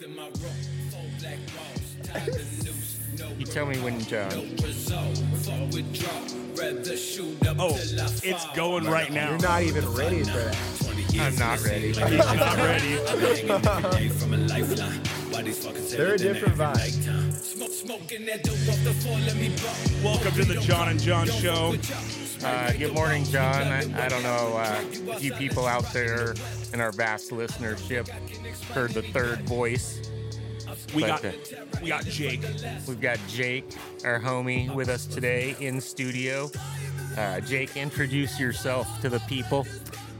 You tell me when, John. Oh, it's going right now. You're not even ready for that. I'm not ready. He's not ready. They're a different vibe. Welcome to the John and John Show. Good morning, John. I don't know. A few people out there in our vast listenership heard the third voice. We got Jake. We've got Jake, our homie, with us today in studio. Jake, introduce yourself to the people.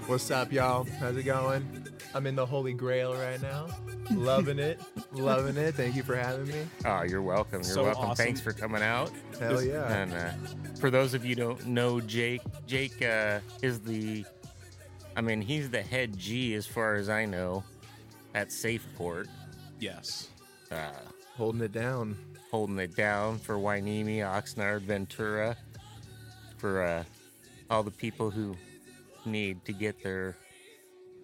What's up, y'all? How's it going? I'm in the Holy Grail right now. Loving it. Loving it. Thank you for having me. Oh, you're welcome. You're so welcome. Awesome. Thanks for coming out. Hell yeah. And for those of you who don't know Jake, Jake is the, I mean, he's the head G as far as I know at Safeport. Yes. Holding it down for Winnemi, Oxnard, Ventura, for all the people who need to get their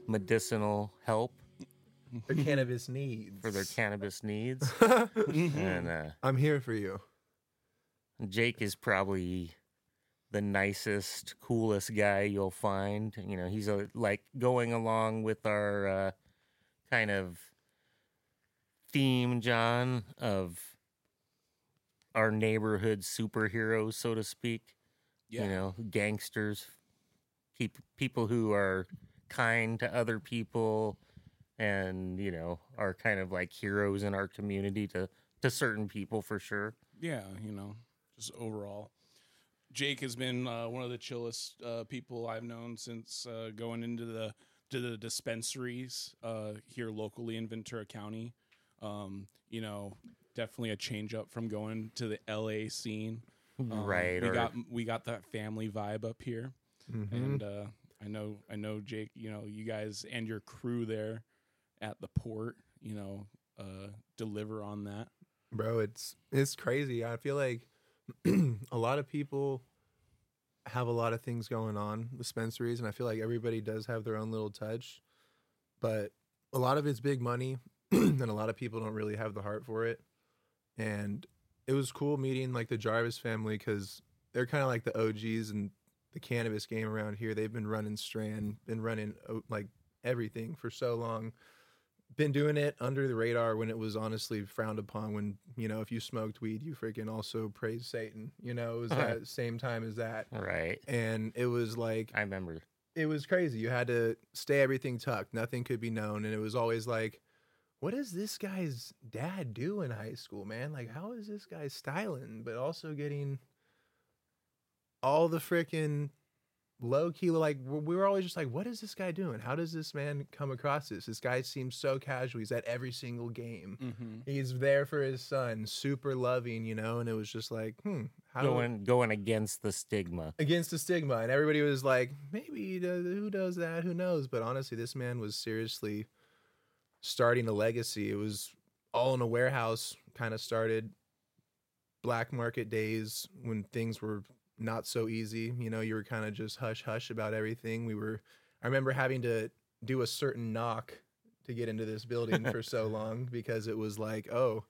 medicinal help. Their cannabis needs. For their cannabis needs. And I'm here for you. Jake is probably the nicest, coolest guy you'll find. You know, he's like going along with our kind of theme, John, of our neighborhood superheroes, so to speak. Yeah. You know, gangsters, people who are kind to other people, and, you know, are kind of like heroes in our community to certain people, for sure. Yeah, you know, just overall. Jake has been one of the chillest people I've known since going into the dispensaries here locally in Ventura County. You know, definitely a change up from going to the LA scene. Right. We got that family vibe up here. Mm-hmm. And I know Jake, you know, you guys and your crew there at the port, you know, deliver on that. Bro, it's crazy. I feel like a lot of people have a lot of things going on, dispensaries, and I feel like everybody does have their own little touch. But a lot of it's big money. And a lot of people don't really have the heart for it. And it was cool meeting like the Jarvis family, because they're kind of like the OGs in the cannabis game around here. They've been running Strand, been running like everything for so long. Been doing it under the radar when it was honestly frowned upon, when, you know, if you smoked weed, you freaking also praised Satan. You know, it was that same time as that. Right. And it was like, I remember. It was crazy. You had to stay everything tucked. Nothing could be known. And it was always like, what does this guy's dad do in high school, man? Like, how is this guy styling, but also getting all the freaking low key? Like, we were always just like, what is this guy doing? How does this man come across this? This guy seems so casual. He's at every single game. Mm-hmm. He's there for his son, super loving, you know? And it was just like, going against the stigma. Against the stigma. And everybody was like, maybe, who does that? Who knows? But honestly, this man was seriously starting a legacy. It was all in a warehouse, kind of started black market days when things were not so easy. You know, you were kind of just hush hush about everything. I remember having to do a certain knock to get into this building for so long, because it was like, oh,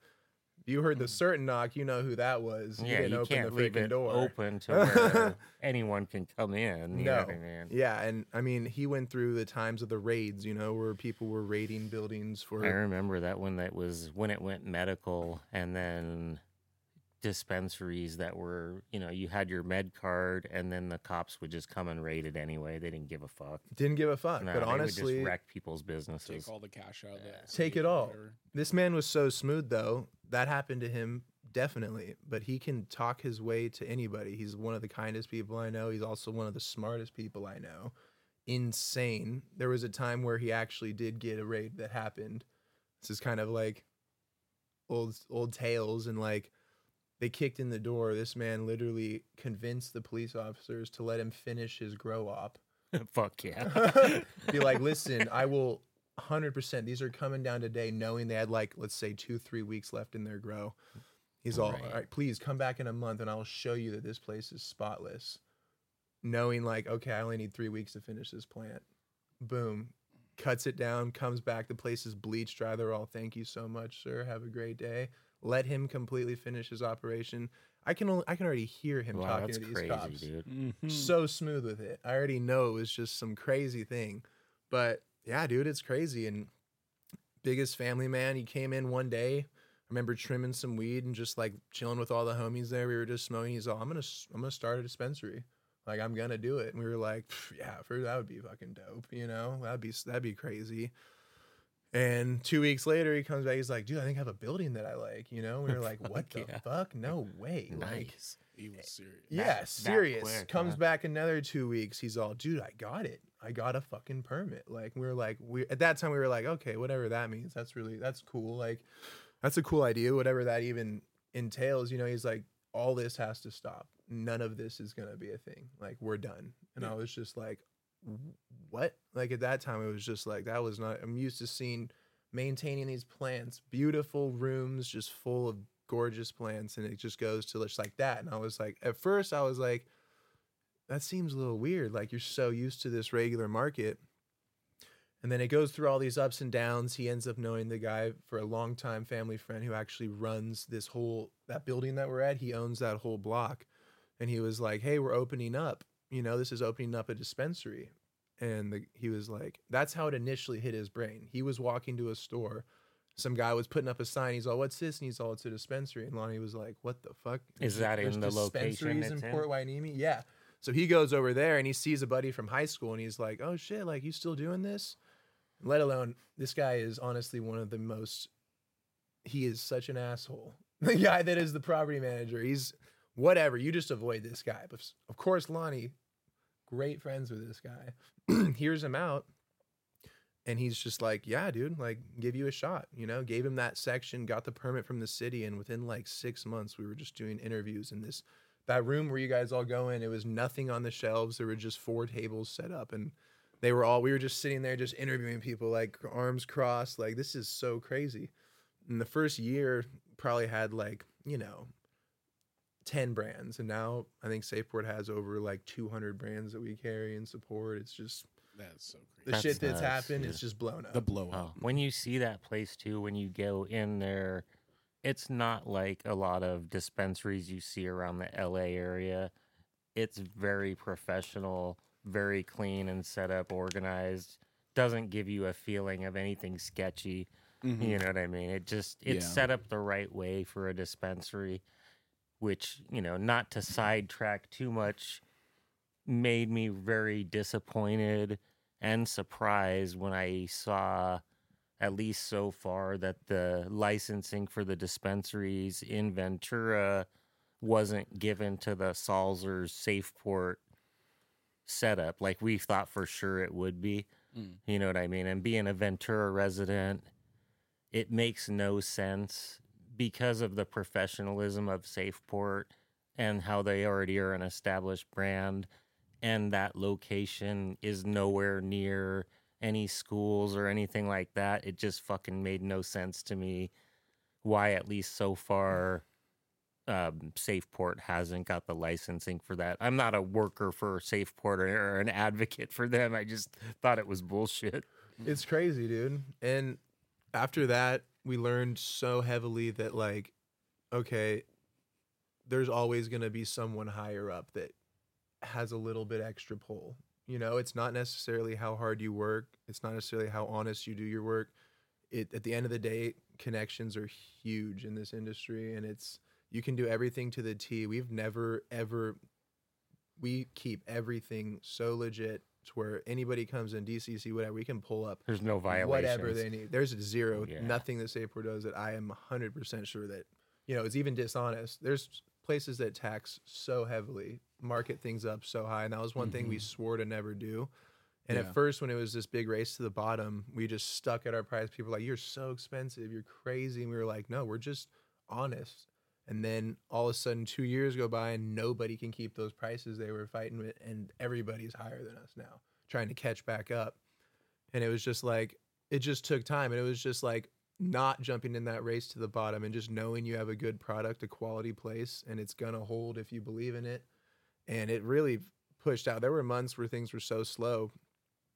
you heard the certain knock, you know who that was. Yeah, you can't leave it open to where anyone can come in. You know what I mean? Yeah, and I mean, he went through the times of the raids, you know, where people were raiding buildings for. I remember that one. That was when it went medical, and then dispensaries that were, you know, you had your med card, and then the cops would just come and raid it anyway. They didn't give a fuck. No, but honestly, would just wreck people's businesses. Take all the cash out of that. Take it all. This man was so smooth, though. That happened to him, definitely. But he can talk his way to anybody. He's one of the kindest people I know. He's also one of the smartest people I know. Insane. There was a time where he actually did get a raid that happened. This is kind of like old tales, and like they kicked in the door. This man literally convinced the police officers to let him finish his grow op. Fuck yeah. Be like, listen, I will 100%. These are coming down today, knowing they had like, let's say 2-3 weeks left in their grow. He's all right, please come back in a month and I'll show you that this place is spotless. Knowing like, okay, I only need 3 weeks to finish this plant. Boom. cuts it down, comes back, the place is bleached dry, they're all, thank you so much, sir, have a great day. Let him completely finish his operation. I can already hear him talking to these crazy, cops. Dude. Mm-hmm. So smooth with it. I already know it was just some crazy thing. But yeah, dude, it's crazy. And biggest family man, he came in one day. I remember trimming some weed and just like chilling with all the homies there. We were just smoking. He's all, I'm gonna start a dispensary. Like, I'm gonna do it. And we were like, yeah, that would be fucking dope, you know? That'd be crazy. And 2 weeks later, he comes back. He's like, dude, I think I have a building that I like, you know? We were like, what the fuck? No way. Nice. Like, he was serious. Yeah, serious. Quick, comes back another 2 weeks. He's all, dude, I got it. I got a fucking permit. Like, we were at that time, we were like, okay, whatever that means. That's cool. Like, that's a cool idea, whatever that even entails. You know, he's like, all this has to stop. None of this is going to be a thing. Like, we're done. And I was just like, what? Like, at that time, it was just like, that was not, I'm used to seeing maintaining these plants, beautiful rooms just full of gorgeous plants, and it just goes to just like that. And I was like, at first I was like, that seems a little weird, like, you're so used to this regular market. And then it goes through all these ups and downs. He ends up knowing the guy for a long time, family friend, who actually runs this whole, that building that we're at, he owns that whole block. And he was like, hey, we're opening up, you know, this is opening up a dispensary. And he was like, that's how it initially hit his brain. He was walking to a store. Some guy was putting up a sign. He's all, what's this? And he's all, it's a dispensary. And Lonnie was like, what the fuck? Is that in the location? Dispensaries in Port Winnemi? Yeah. So he goes over there and he sees a buddy from high school, and he's like, oh shit, like, you still doing this? Let alone, this guy is honestly one of the most, he is such an asshole. The guy that is the property manager, he's whatever. You just avoid this guy. But of course, Lonnie, great friends with this guy, hears him out, and he's just like, yeah, dude, like, give you a shot, you know? Gave him that section, got the permit from the city, and within like 6 months, we were just doing interviews in this, that room where you guys all go in. It was nothing on the shelves. There were just 4 tables set up, and they were all, we were just sitting there just interviewing people, like, arms crossed, like, this is so crazy. And the first year probably had like, you know, 10 brands, and now I think Safeport has over like 200 brands that we carry and support. It's just, that's so crazy. The shit that's happened, it's just blown up. The blow up. When you see that place too, when you go in there, it's not like a lot of dispensaries you see around the LA area. It's very professional, very clean and set up, organized. Doesn't give you a feeling of anything sketchy. Mm-hmm. You know what I mean? It just, it's set up the right way for a dispensary. Which, you know, not to sidetrack too much, made me very disappointed and surprised when I saw, at least so far, that the licensing for the dispensaries in Ventura wasn't given to the Salzer's Safeport setup. Like, we thought for sure it would be. Mm. You know what I mean? And being a Ventura resident, it makes no sense, because of the professionalism of Safeport and how they already are an established brand, and that location is nowhere near any schools or anything like that. It just fucking made no sense to me why, at least so far, Safeport hasn't got the licensing for that. I'm not a worker for Safeport or an advocate for them. I just thought it was bullshit. It's crazy, dude. And after that, we learned so heavily that, like, okay, there's always going to be someone higher up that has a little bit extra pull. You know, it's not necessarily how hard you work. It's not necessarily how honest you do your work. At the end of the day, connections are huge in this industry, and it's, you can do everything to the T. We've never, ever, we keep everything so legit. It's where anybody comes in, DCC, whatever, we can pull up. There's no violations. Whatever they need. There's zero, nothing that Safeport does that I am 100% sure that, you know, it's even dishonest. There's places that tax so heavily, market things up so high, and that was one thing we swore to never do. And at first, when it was this big race to the bottom, we just stuck at our price. People were like, you're so expensive, you're crazy. And we were like, no, we're just honest. And then all of a sudden 2 years go by and nobody can keep those prices they were fighting with, and everybody's higher than us now, trying to catch back up. And it was just like, it just took time, and it was just like not jumping in that race to the bottom and just knowing you have a good product, a quality place, and it's gonna hold if you believe in it. And it really pushed out. There were months where things were so slow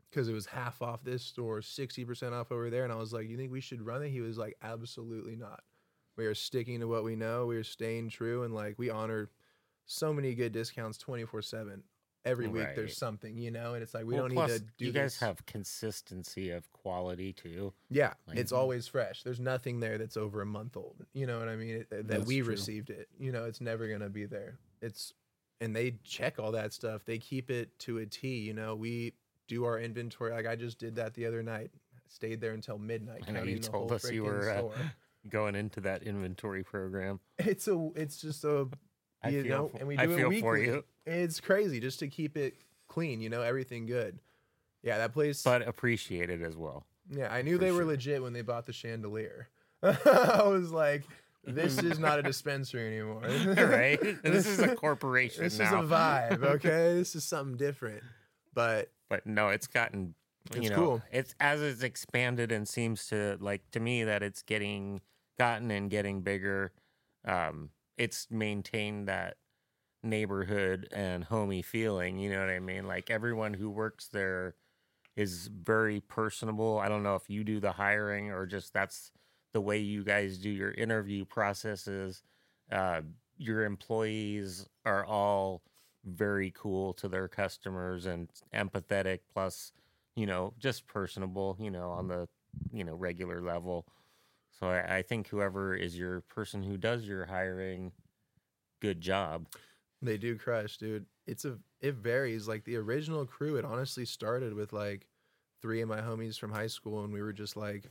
because it was half off this store, 60% off over there. And I was like, you think we should run it? He was like, absolutely not. We are sticking to what we know. We are staying true. And like, we honor so many good discounts 24/7. Every week there's something, you know, and it's like, we don't need to do this. You guys have consistency of quality too. Yeah. Like, it's always fresh. There's nothing there that's over a month old. You know what I mean? That we received it, you know, it's never going to be there. And they check all that stuff. They keep it to a T, you know, we do our inventory. Like I just did that the other night, I stayed there until midnight. I know you told us you were going into that inventory program. It's just you know, and we do it weekly. For you. It's crazy just to keep it clean, you know, everything good. Yeah, that place. But appreciate it as well. Yeah, I knew they were legit when they bought the chandelier. I was like, this is not a dispensary anymore. Right? This is a corporation this now. This is a vibe, okay? This is something different. But no, it's gotten, cool. It's as it's expanded and seems to, like, to me that it's getting bigger. It's maintained that neighborhood and homey feeling, you know what I mean? Like everyone who works there is very personable. I don't know if you do the hiring or just that's the way you guys do your interview processes. Your employees are all very cool to their customers and empathetic, plus, you know, just personable, you know, on the, you know, regular level. So I think whoever is your person who does your hiring, good job. They do crush, dude. It varies. Like the original crew, it honestly started with like three of my homies from high school, and we were just like,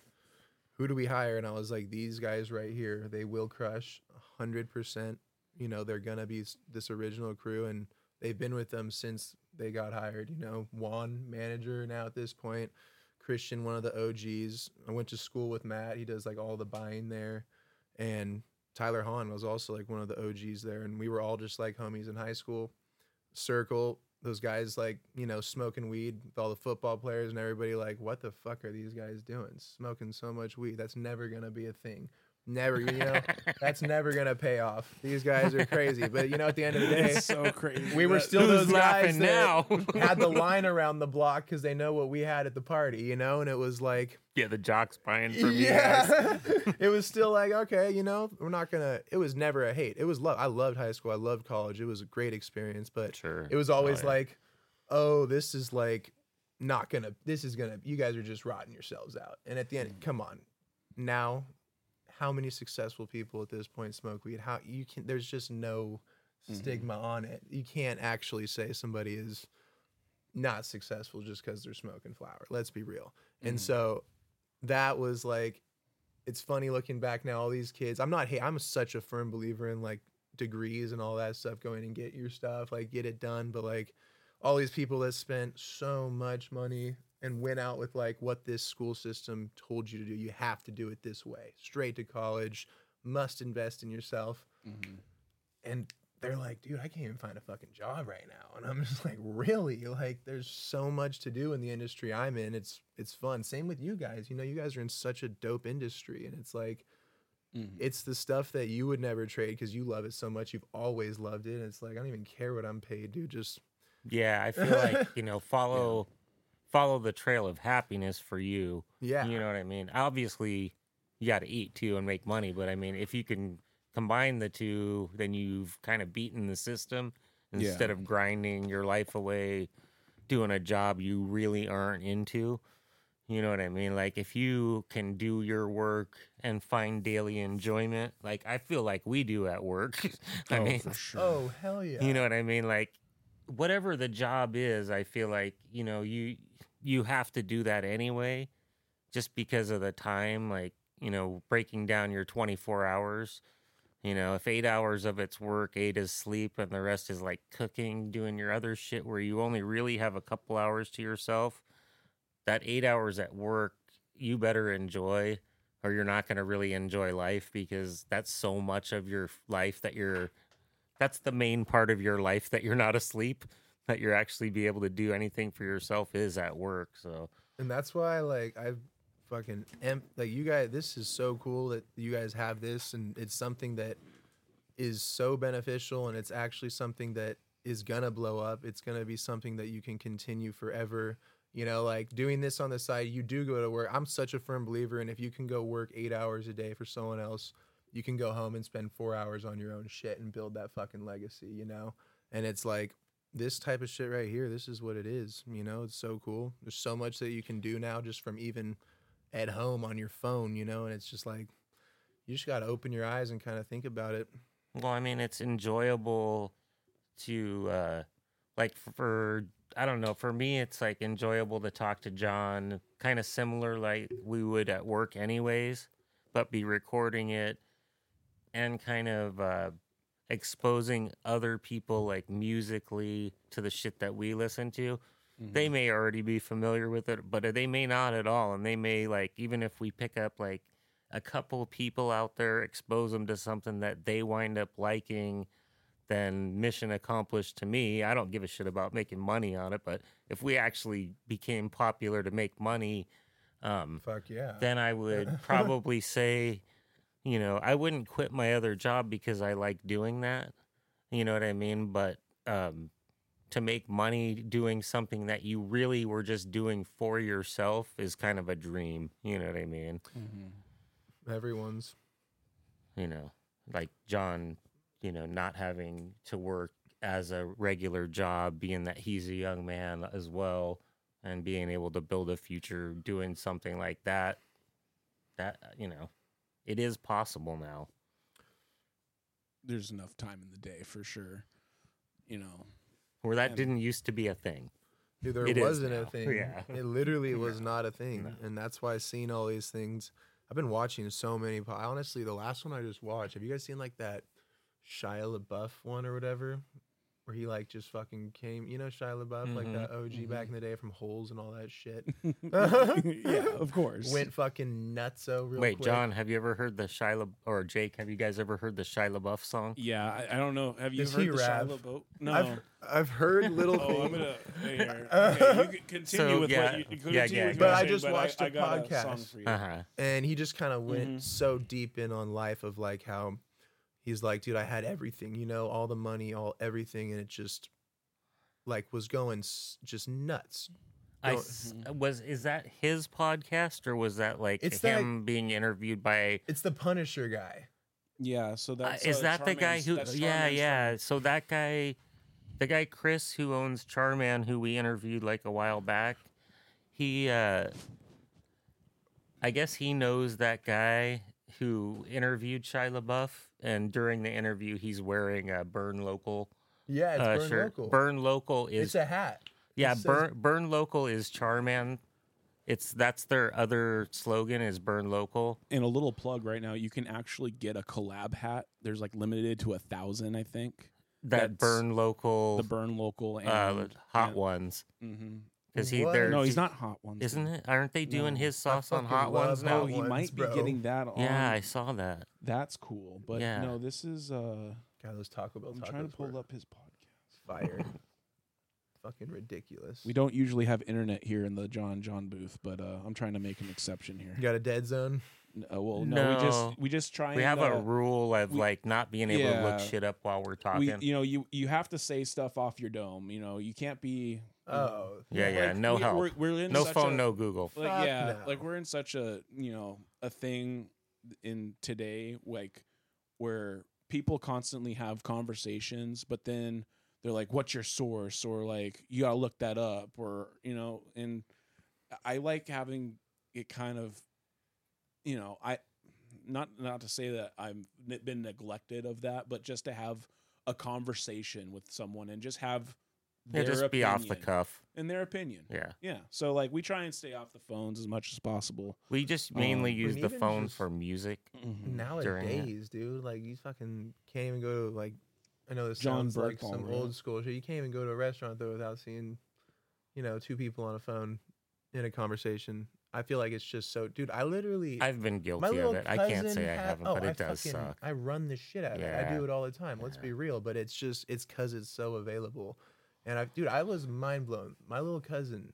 who do we hire? And I was like, these guys right here, they will crush 100%. You know, they're gonna be this original crew, and they've been with them since they got hired. You know, Juan, manager now at this point. Christian, one of the OGs. I went to school with Matt. He does like all the buying there. And Tyler Hahn was also like one of the OGs there. And we were all just like homies in high school. Circle, those guys like, you know, smoking weed with all the football players and everybody like, what the fuck are these guys doing? Smoking so much weed. That's never going to be a thing. Never, you know, that's never gonna pay off. These guys are crazy, but you know, at the end of the day, it's so crazy. We were still those guys that had the line around the block because they know what we had at the party, you know. And it was like, yeah, the jocks buying from you guys. It was still like, okay, you know, we're not gonna. It was never a hate. It was love. I loved high school. I loved college. It was a great experience, but it was always like, oh, this is like not gonna. This is gonna. You guys are just rotting yourselves out. And at the end, come on, now. How many successful people at this point smoke weed? How you can? There's just no stigma on it. You can't actually say somebody is not successful just because they're smoking flower. Let's be real. And so that was like, it's funny looking back now. All these kids. I'm such a firm believer in like degrees and all that stuff. Go in and get your stuff. Like get it done. But like all these people that spent so much money and went out with like what this school system told you to do. You have to do it this way. Straight to college, must invest in yourself. Mm-hmm. And they're like, dude, I can't even find a fucking job right now. And I'm just like, really? Like there's so much to do in the industry I'm in. It's fun. Same with you guys. You know, you guys are in such a dope industry, and it's like, it's the stuff that you would never trade because you love it so much. You've always loved it. And it's like, I don't even care what I'm paid, dude. Just. Yeah. I feel like, you know, follow the trail of happiness for you. Yeah. You know what I mean? Obviously, you got to eat, too, and make money. But, I mean, if you can combine the two, then you've kind of beaten the system instead of grinding your life away doing a job you really aren't into. You know what I mean? Like, if you can do your work and find daily enjoyment, like, I feel like we do at work. I mean, for sure. Oh, hell yeah. You know what I mean? Like, whatever the job is, I feel like, you know, you have to do that anyway, just because of the time, like, you know, breaking down your 24 hours, you know, if 8 hours of it's work, 8 is sleep, and the rest is like cooking, doing your other shit where you only really have a couple hours to yourself, that 8 hours at work, you better enjoy or you're not going to really enjoy life, because that's so much of your life that that's the main part of your life that you're not asleep, that you're actually be able to do anything for yourself is at work. So, and that's why, like, I fucking am like, you guys, this is so cool that you guys have this, and it's something that is so beneficial, and it's actually something that is gonna blow up. It's gonna be something that you can continue forever. You know, like doing this on the side, you do go to work. I'm such a firm believer in if you can go work 8 hours a day for someone else, you can go home and spend 4 hours on your own shit and build that fucking legacy, you know? And it's like, this type of shit right here, this is what it is, you know? It's so cool. There's so much that you can do now just from even at home on your phone, you know? And it's just like, you just got to open your eyes and kind of think about it. Well, I mean, it's enjoyable to, like, for... I don't know. For me, it's like enjoyable to talk to John, kind of similar like we would at work anyways, but be recording it and kind of exposing other people like musically to the shit that we listen to. Mm-hmm. They may already be familiar with it, but they may not at all. And they may like, even if we pick up like a couple people out there, expose them to something that they wind up liking, then mission accomplished to me. I don't give a shit about making money on it, but if we actually became popular to make money, fuck yeah, then I would probably say, you know, I wouldn't quit my other job because I like doing that. You know what I mean? But to make money doing something that you really were just doing for yourself is kind of a dream. You know what I mean? Mm-hmm. Everyone's. You know, like John... You know, not having to work as a regular job, being that he's a young man as well, and being able to build a future doing something like that, you know, it is possible now. There's enough time in the day for sure, you know. Where that didn't used to be a thing. Dude, there wasn't a thing. Yeah. It literally was not a thing. No. And that's why seeing all these things, I've been watching so many. Honestly, the last one I just watched, have you guys seen like that Shia LaBeouf one or whatever, where he like just fucking came, you know, Shia LaBeouf, mm-hmm. like that OG mm-hmm. back in the day from Holes and all that shit. Yeah, of course. Went fucking nutso real quick. Wait, John, have you ever heard the Shia LaBeouf, or Jake, have you guys ever heard the Shia LaBeouf song? Yeah, I don't know. Have you heard the Shia LaBeouf? No. I've heard little things. I'm gonna you continue with what you continue. But I just watched a podcast, and he just kind of went so deep in on life of like how he's like, dude, I had everything, you know, all the money, all everything, and it just, like, was going just nuts. Is that his podcast, or was that, like, him being interviewed by... It's the Punisher guy. Yeah, so that's... is that Charman's, the guy who... Yeah. So that guy, the guy Chris, who owns Charman, who we interviewed, like, a while back, he, I guess he knows that guy who interviewed Shia LaBeouf. And during the interview, he's wearing a Burn Local shirt. Local. Burn Local is... It's a hat. Yeah, Burn Local is Charman. That's their other slogan is Burn Local. And a little plug right now, you can actually get a collab hat. There's like limited to 1,000, I think. That's Burn Local... The Burn Local and... hot ones. Mm-hmm. No, he's not hot ones. Isn't it? Aren't they doing his sauce on hot ones now? No, he might be getting that on. Yeah, I saw that. That's cool. But no, this is... God, those Taco Bell tacos. I'm trying to pull up his podcast. Fire. Fucking ridiculous. We don't usually have internet here in the John booth, but I'm trying to make an exception here. You got a dead zone? Well, no. We just try. We have a rule of like not being able to look shit up while we're talking. You know, you have to say stuff off your dome. You know, you can't be... Oh yeah. Like, no help. We're in no phone, no Google. Like, like we're in such a a thing in today, like where people constantly have conversations, but then they're like, "What's your source?" Or like, "You gotta look that up," or And I like having it kind of, I not to say that I've been neglected of that, but just to have a conversation with someone and just have. It'll just be off the cuff. In their opinion. Yeah. So, like, we try and stay off the phones as much as possible. We just mainly use the phone for music. Nowadays, dude, like, you fucking can't even go to, like, I know this sounds like some old school shit. You can't even go to a restaurant, though, without seeing, two people on a phone in a conversation. I feel like it's just so... Dude, I've been guilty of it. I can't say I haven't, but it does suck. I run the shit out of it. I do it all the time. Let's be real. But it's just... It's because it's so available. And I was mind blown. My little cousin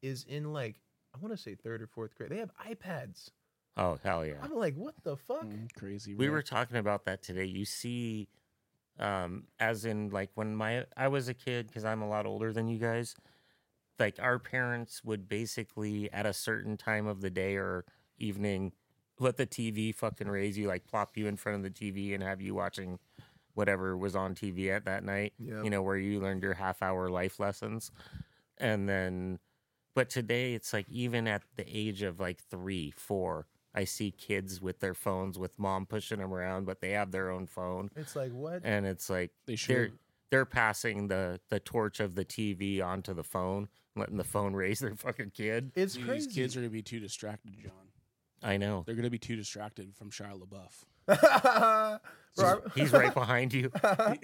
is in like, I want to say 3rd or 4th grade. They have iPads. Oh, hell yeah. I'm like, what the fuck? Crazy. We were talking about that today. You see, as in like when I was a kid, because I'm a lot older than you guys, like our parents would basically at a certain time of the day or evening let the TV fucking raise you, like plop you in front of the TV and have you watching whatever was on TV at that night, yep. You know, where you learned your half-hour life lessons. And then, but today it's like even at the age of like 3, 4, I see kids with their phones with mom pushing them around, but they have their own phone. It's like, what? And it's like they're passing the torch of the TV onto the phone, letting the phone raise their fucking kid. It's dude, crazy. These kids are going to be too distracted, John. I know. They're going to be too distracted from Shia LaBeouf. Bro, he's right behind you. I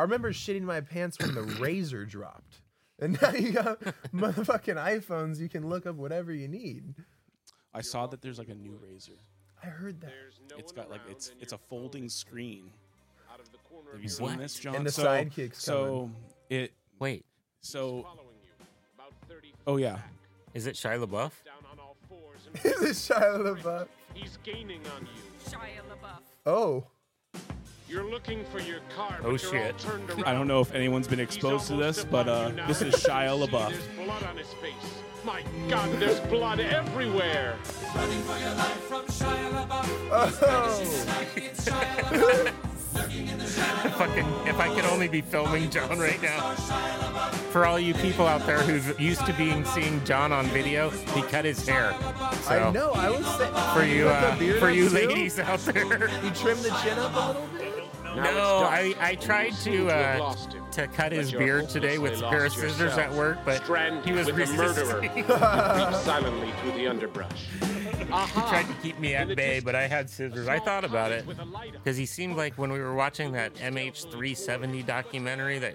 remember shitting my pants when the Razor dropped. And now you got motherfucking iPhones. You can look up whatever you need. I saw that there's like a new Razor. I heard that. It's got like it's a folding screen. Have you seen this, John? And the sidekick's oh yeah. Is it Shia LaBeouf? Is it Shia LaBeouf? He's gaining on you. Shia LaBeouf. Oh. You're looking for your car. Oh shit. I don't know if anyone's been exposed to this, but this is Shia LaBeouf. There's blood on his face. My God, there's blood everywhere. Running for your life from Shia LaBeouf. Oh. Fucking, if I could only be filming John right now. For all you people out there who's used to seeing John on video, he cut his hair. So, I know. I was saying for you ladies out there, you trimmed the chin up a little bit. No, I tried to cut his beard today with a pair of scissors at work, but he was resisting. Silently through the underbrush. He tried to keep me at bay, but I had scissors. I thought about it because he seemed like when we were watching that MH370 documentary that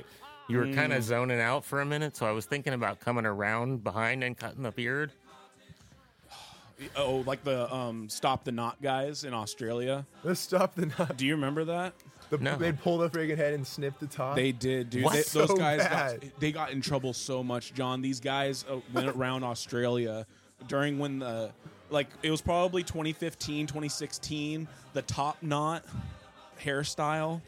you were kind of zoning out for a minute, so I was thinking about coming around behind and cutting the beard. Oh, like the Stop the Knot guys in Australia. The Stop the Knot. Do you remember that? No. They pulled the friggin' head and snipped the top. They did, dude. Those guys got in trouble so much, John. These guys went around Australia during when it was probably 2015, 2016. The top knot hairstyle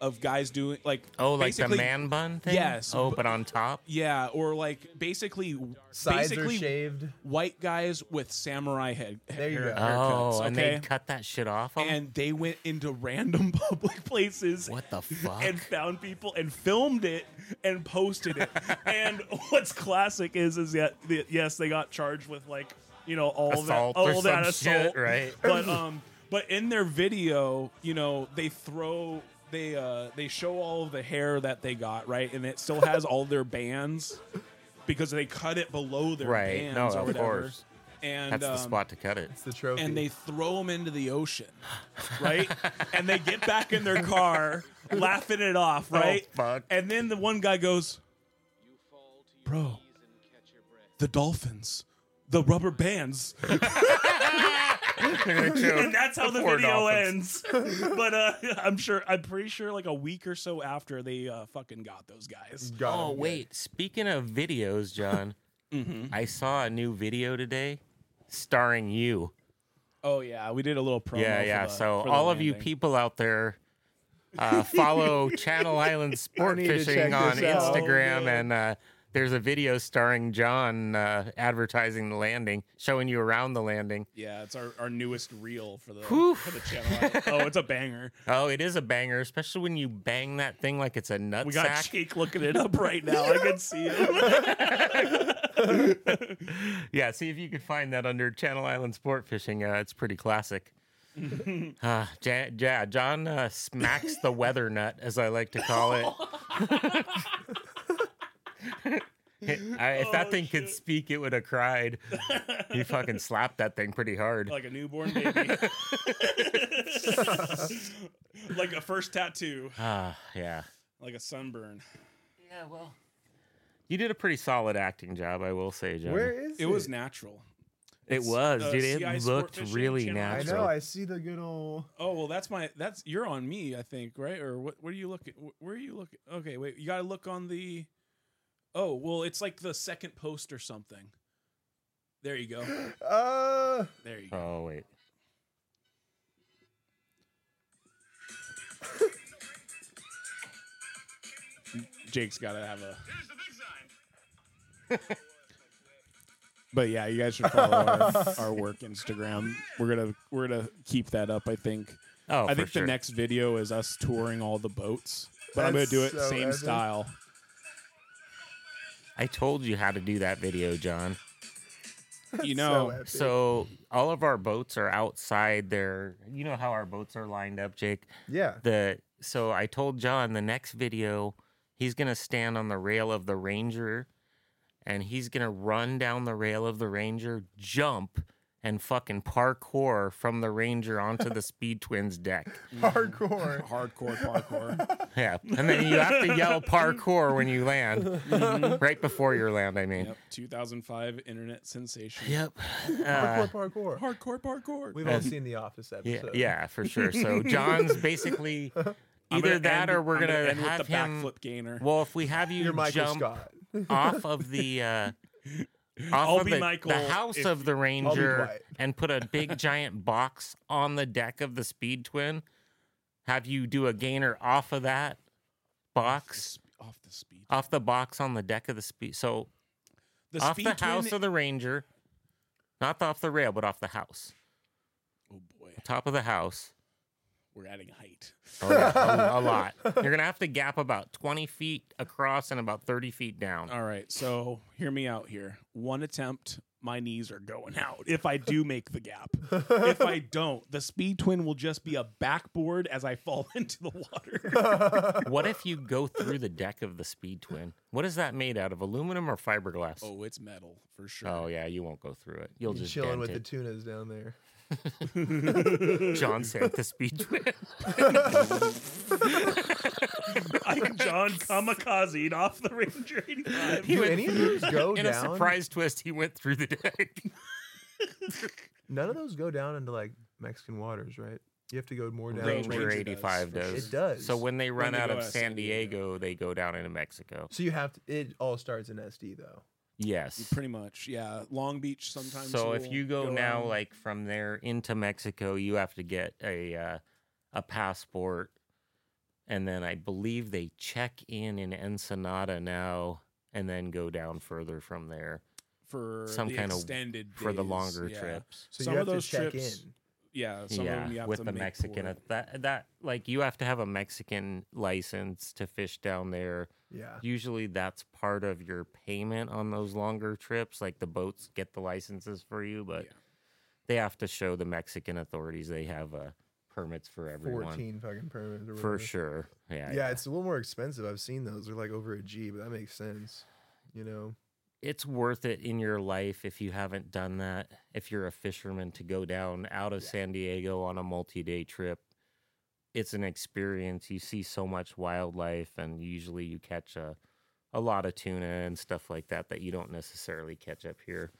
of guys doing like the man bun thing. Yes. Oh, but on top. Yeah, or like basically shaved white guys with samurai head. There you go. Haircuts, and they cut that shit off. And they went into random public places. What the fuck? And found people and filmed it and posted it. And what's classic is that yes, they got charged with assault. Right. But in their video, they show all the hair that they got, right? And it still has all their bands because they cut it below their bands or whatever. Course. And that's the spot to cut it. It's the trophy. And they throw them into the ocean, right? And they get back in their car laughing it off, right? Oh, fuck. And then the one guy goes, "Bro, the dolphins, the rubber bands." And that's how the video ends. But I'm pretty sure like a week or so after they fucking got those guys. Wait. Speaking of videos, John, I saw a new video today starring you. Oh, yeah. We did a little promo. Yeah, yeah. So all of you people out there, follow Channel Island Sport Fishing on Instagram and... there's a video starring John advertising the landing, showing you around the landing. Yeah, it's our newest reel for the channel. Oh, it's a banger. Oh, it is a banger, especially when you bang that thing like it's a nutsack. We got Jake looking it up right now. I can see it. Yeah, see if you could find that under Channel Island Sport Fishing. It's pretty classic. John smacks the weather nut, as I like to call it. If that thing could speak, it would have cried. He fucking slapped that thing pretty hard, like a newborn baby, like a first tattoo. Yeah, like a sunburn. Yeah, well, you did a pretty solid acting job, I will say, John. Where is it? It was natural. It was, dude. It looked really natural. I know. I see the good old. Oh well, that's you're on me, I think, right? Or what? What are you looking? Where are you looking? Okay, wait. You gotta look on the. Oh, well, it's like the second post or something. There you go. There you go. Oh, wait. Jake's got to have a... Here's the big sign. But yeah, you guys should follow our work Instagram. We're gonna keep that up, I think. Oh, I think for sure. The next video is us touring all the boats, but I'm gonna do it so same epic. Style. I told you how to do that video, John. You know, so all of our boats are outside their. You know how our boats are lined up, Jake? Yeah. So I told John the next video, he's gonna stand on the rail of the Ranger. And he's going to run down the rail of the Ranger, jump, and fucking parkour from the Ranger onto the Speed Twin's deck. Hardcore parkour. Yeah. And then you have to yell parkour when you land. Mm-hmm. Right before your land, I mean. Yep. 2005 internet sensation. Yep. Hardcore parkour. We've all seen The Office episode. Yeah, for sure. So John's basically either that or we're going to have with the him. Backflip gainer. Well, if we have you jump. Scott. Off of the house of the Ranger and put a big giant box on the deck of the Speed Twin. Have you do a gainer off of that box? Off the box on the deck of the Speed. So the off the house of the Ranger, not off the rail, but off the house. Oh boy! Top of the house. We're adding height. Oh, yeah, a lot. You're going to have to gap about 20 feet across and about 30 feet down. All right. So hear me out here. One attempt, my knees are going out. If I do make the gap. If I don't, the Speed Twin will just be a backboard as I fall into the water. What if you go through the deck of the Speed Twin? What is that made out of? Aluminum or fiberglass? Oh, it's metal for sure. Oh, yeah. You won't go through it. You're just chilling with the tunas down there. John sank the Speed Twin. I'm John kamikaze off the Ranger 85. Do any of those go down? In a surprise twist, he went through the deck. None of those go down into like Mexican waters, right? You have to go more down. Ranger 85 does. It does. So when they run out of San Diego, they go down into Mexico. So you have to. It all starts in SD though. Yes. Pretty much, yeah. Long Beach sometimes. So if you go now, like, from there into Mexico, you have to get a passport. And then I believe they check in Ensenada now and then go down further from there. For some kind of extended days. For the longer trips. So some of those trips, yeah. Yeah, with the Mexican. That like, you have to have a Mexican license to fish down there. Yeah. Usually that's part of your payment on those longer trips. Like the boats get the licenses for you, but they have to show the Mexican authorities they have permits for everyone. 14 fucking permits. Or whatever. For sure. Yeah, it's a little more expensive. I've seen those. They're like over a G, but that makes sense. You know? It's worth it in your life if you haven't done that. If you're a fisherman to go down out of San Diego on a multi-day trip. It's an experience. You see so much wildlife, and usually you catch a lot of tuna and stuff like that you don't necessarily catch up here.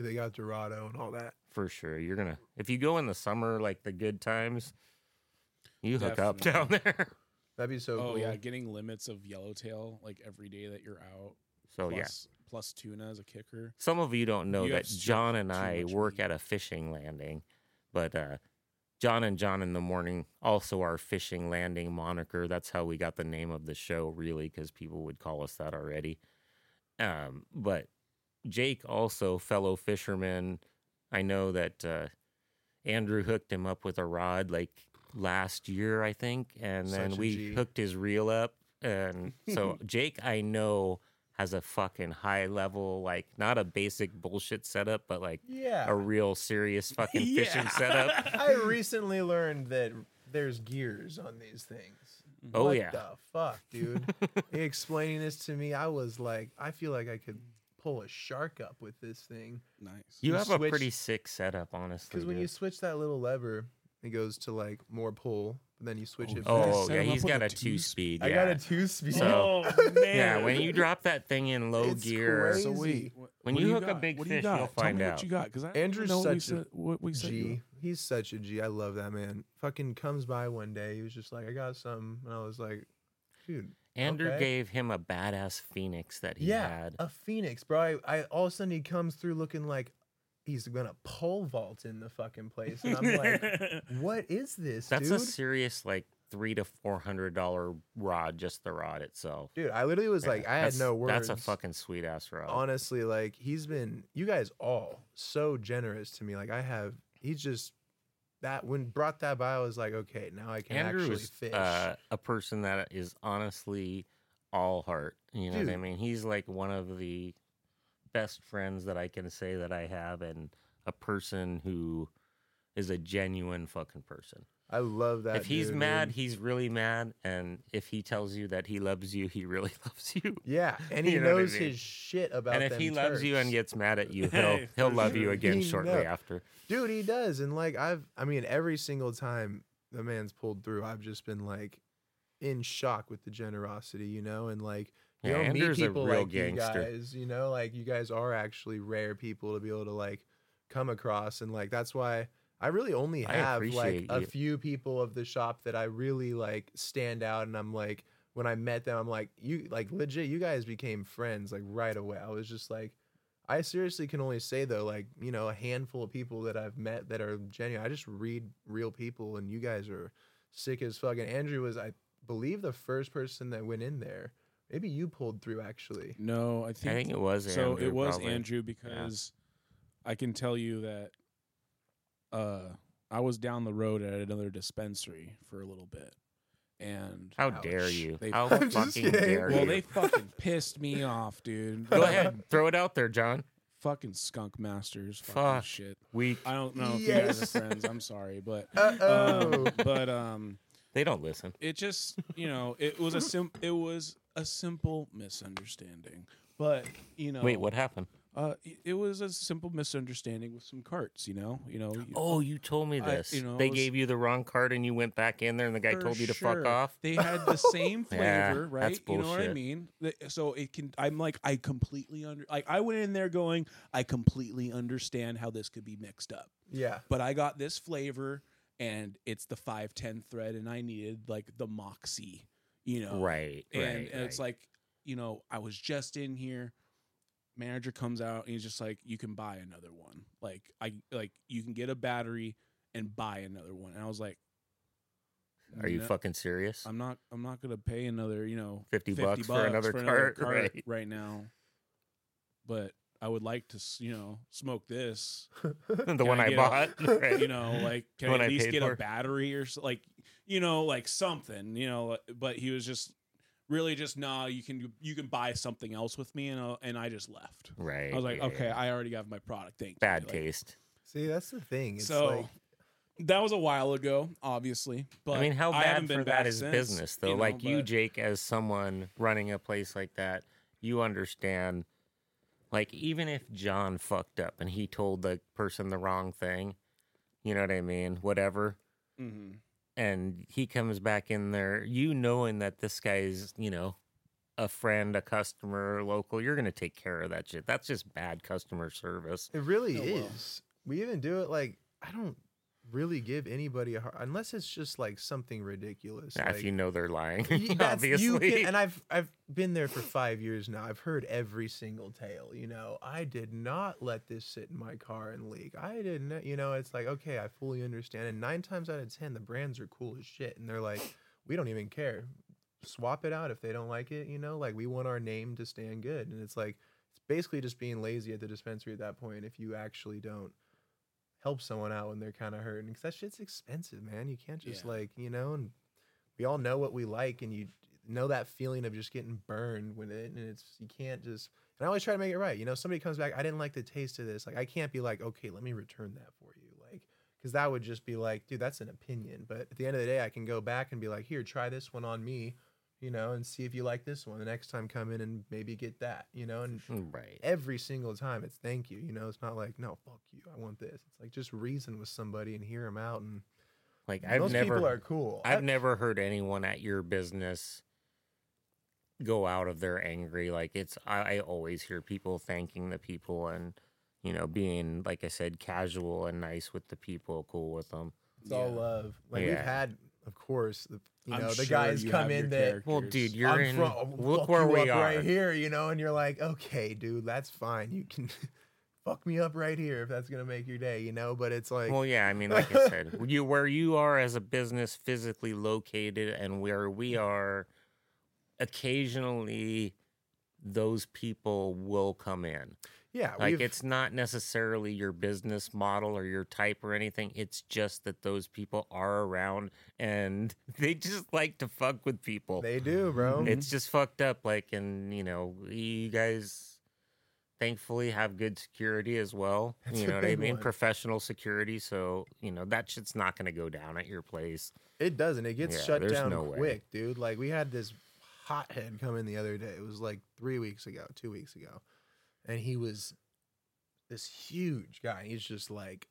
They got Dorado and all that. For sure. You're going to, if you go in the summer, like the good times, you definitely hook up down there. That'd be so cool. Oh, yeah. Getting limits of yellowtail like every day that you're out. So, plus tuna as a kicker. Some of you don't know that John and I work at a fishing landing, but, John and John in the Morning, also our fishing landing moniker. That's how we got the name of the show, really, because people would call us that already. But Jake, also fellow fisherman, I know that Andrew hooked him up with a rod like last year, I think, and then we hooked his reel up. And so Jake, I know, has a fucking high level, like not a basic bullshit setup, but like a real serious fucking fishing setup. I recently learned that there's gears on these things. Oh, what the fuck, dude? Explaining this to me, I was like, I feel like I could pull a shark up with this thing. Nice. You have a pretty sick setup, honestly. Because when you switch that little lever, it goes to like more pull. And then you switch it. Oh, yeah, he's got a two-speed. Yeah. I got a two-speed. So, oh, man. Yeah, when you drop that thing in low gear. Crazy. So wait, when you hook a big fish, you'll find out. What you got? 'Cause Andrew's such a G. He's such a G. I love that man. Fucking comes by one day. He was just like, I got something. And I was like, dude. Andrew gave him a badass phoenix that he had. Yeah, a phoenix, bro. I all of a sudden he comes through looking like, he's gonna pole vault in the fucking place, and I'm like, "What is this?" That's dude? A serious like $300 to $400 rod, just the rod itself. Dude, I literally was like, I had no words. That's a fucking sweet ass rod. Honestly, like he's been, you guys all so generous to me. Like I have, he's just that when brought that by, I was like, okay, now I can actually fish. A person that is honestly all heart. You know what I mean? He's like one of the best friends that I can say that I have, and a person who is a genuine fucking person. I love that. If he's mad, he's really mad. And if he tells you that he loves you, he really loves you. Yeah. And he knows his shit about them. And if he loves you and gets mad at you, he'll love you again shortly after. Dude, he does. And like, I mean, every single time the man's pulled through, I've just been like in shock with the generosity, you know? And like, you don't meet people like you guys, you know? Like, you guys are actually rare people to be able to like come across. And like, that's why. I really only have like a few people of the shop that I really like stand out, and I'm like, when I met them, I'm like, you like legit, you guys became friends like right away. I was just like, I seriously can only say though, like, you know, a handful of people that I've met that are genuine. I just read real people, and you guys are sick as fuck. And Andrew was, I believe, the first person that went in there. Maybe you pulled through actually. No, I think it was Andrew. So it was probably. Andrew, because I can tell you that. I was down the road at another dispensary for a little bit, and how dare you? How fucking dare you? Well, they fucking pissed me off, dude. Go ahead, throw it out there, John. Fucking skunk masters, fuck shit. Weak. I don't know if you guys are friends. I'm sorry, but they don't listen. It just, you know, it was a simple misunderstanding, but you know. Wait, what happened? It was a simple misunderstanding with some carts, you know. Oh, you told me this. They gave you the wrong cart, and you went back in there, and the guy told you to fuck off. They had the same flavor, right? That's bullshit. You know what I mean? So it can. I'm like, I completely Like I went in there going, I completely understand how this could be mixed up. Yeah. But I got this flavor, and it's the 510 thread, and I needed like the Moxie, you know? Right. And it's like, you know, I was just in here. Manager comes out and he's just like, you can buy another one. Like you can get a battery and buy another one. And I was like, are you fucking serious? I'm not gonna pay another, $50 for another cart right now. But I would like to, smoke this. The one I bought. You know, like, can I at least get a battery or like something, but he was just really just, nah, you can buy something else with me, and I just left. Right. I was like, okay, I already have my product. Thank you. Bad taste. See, that's the thing. It's so that was a while ago, obviously. But I mean, how bad for that is business, though? Like you, Jake, as someone running a place like that, you understand, like, even if John fucked up and he told the person the wrong thing, you know what I mean? Whatever. Mm-hmm. And he comes back in there, knowing that this guy's, a friend, a customer, local. You're going to take care of that shit. That's just bad customer service. It really is. Well. We even do it like, I don't really give anybody a heart, unless it's just like something ridiculous. Like, if you know they're lying, obviously. And I've been there for 5 years now. I've heard every single tale, I did not let this sit in my car and leak. I didn't, it's like, okay, I fully understand. And 9 times out of 10, the brands are cool as shit. And they're like, we don't even care. Swap it out if they don't like it, like we want our name to stand good. And it's like, it's basically just being lazy at the dispensary at that point if you actually don't help someone out when they're kind of hurting, because that shit's expensive, man. You can't just and we all know what we like, and you know that feeling of just getting burned with it, and it's, you can't just, and I always try to make it right. Somebody comes back, I didn't like the taste of this. Like, I can't be like, okay, let me return that for you. Like, because that would just be like, dude, that's an opinion. But at the end of the day, I can go back and be like, here, try this one on me, and see if you like this one. The next time come in and maybe get that, and every single time it's thank you, it's not like, no, fuck you, I want this. It's like, just reason with somebody and hear them out. And like, people are cool. I've never heard anyone at your business go out of their angry. Like, I always hear people thanking the people and, being, like I said, casual and nice with the people, cool with them. It's all love. Like we've had, of course, the guys come in there. Well, dude, you're in. Look where we are, right here. And you're like, okay, dude, that's fine. You can fuck me up right here if that's going to make your day, you know? But it's like... Well, yeah, I mean, like I said, where you are as a business physically located and where we are, occasionally those people will come in. Yeah. Like, it's not necessarily your business model or your type or anything. It's just that those people are around and they just like to fuck with people. They do, bro. It's just fucked up. Like, and, you know, you guys thankfully have good security as well. That's, you know what I mean? One. Professional security. So, you know, that shit's not going to go down at your place. It doesn't. It gets shut down quick, dude. Like, we had this hothead come in the other day. It was like 2 weeks ago. And he was this huge guy. He's just like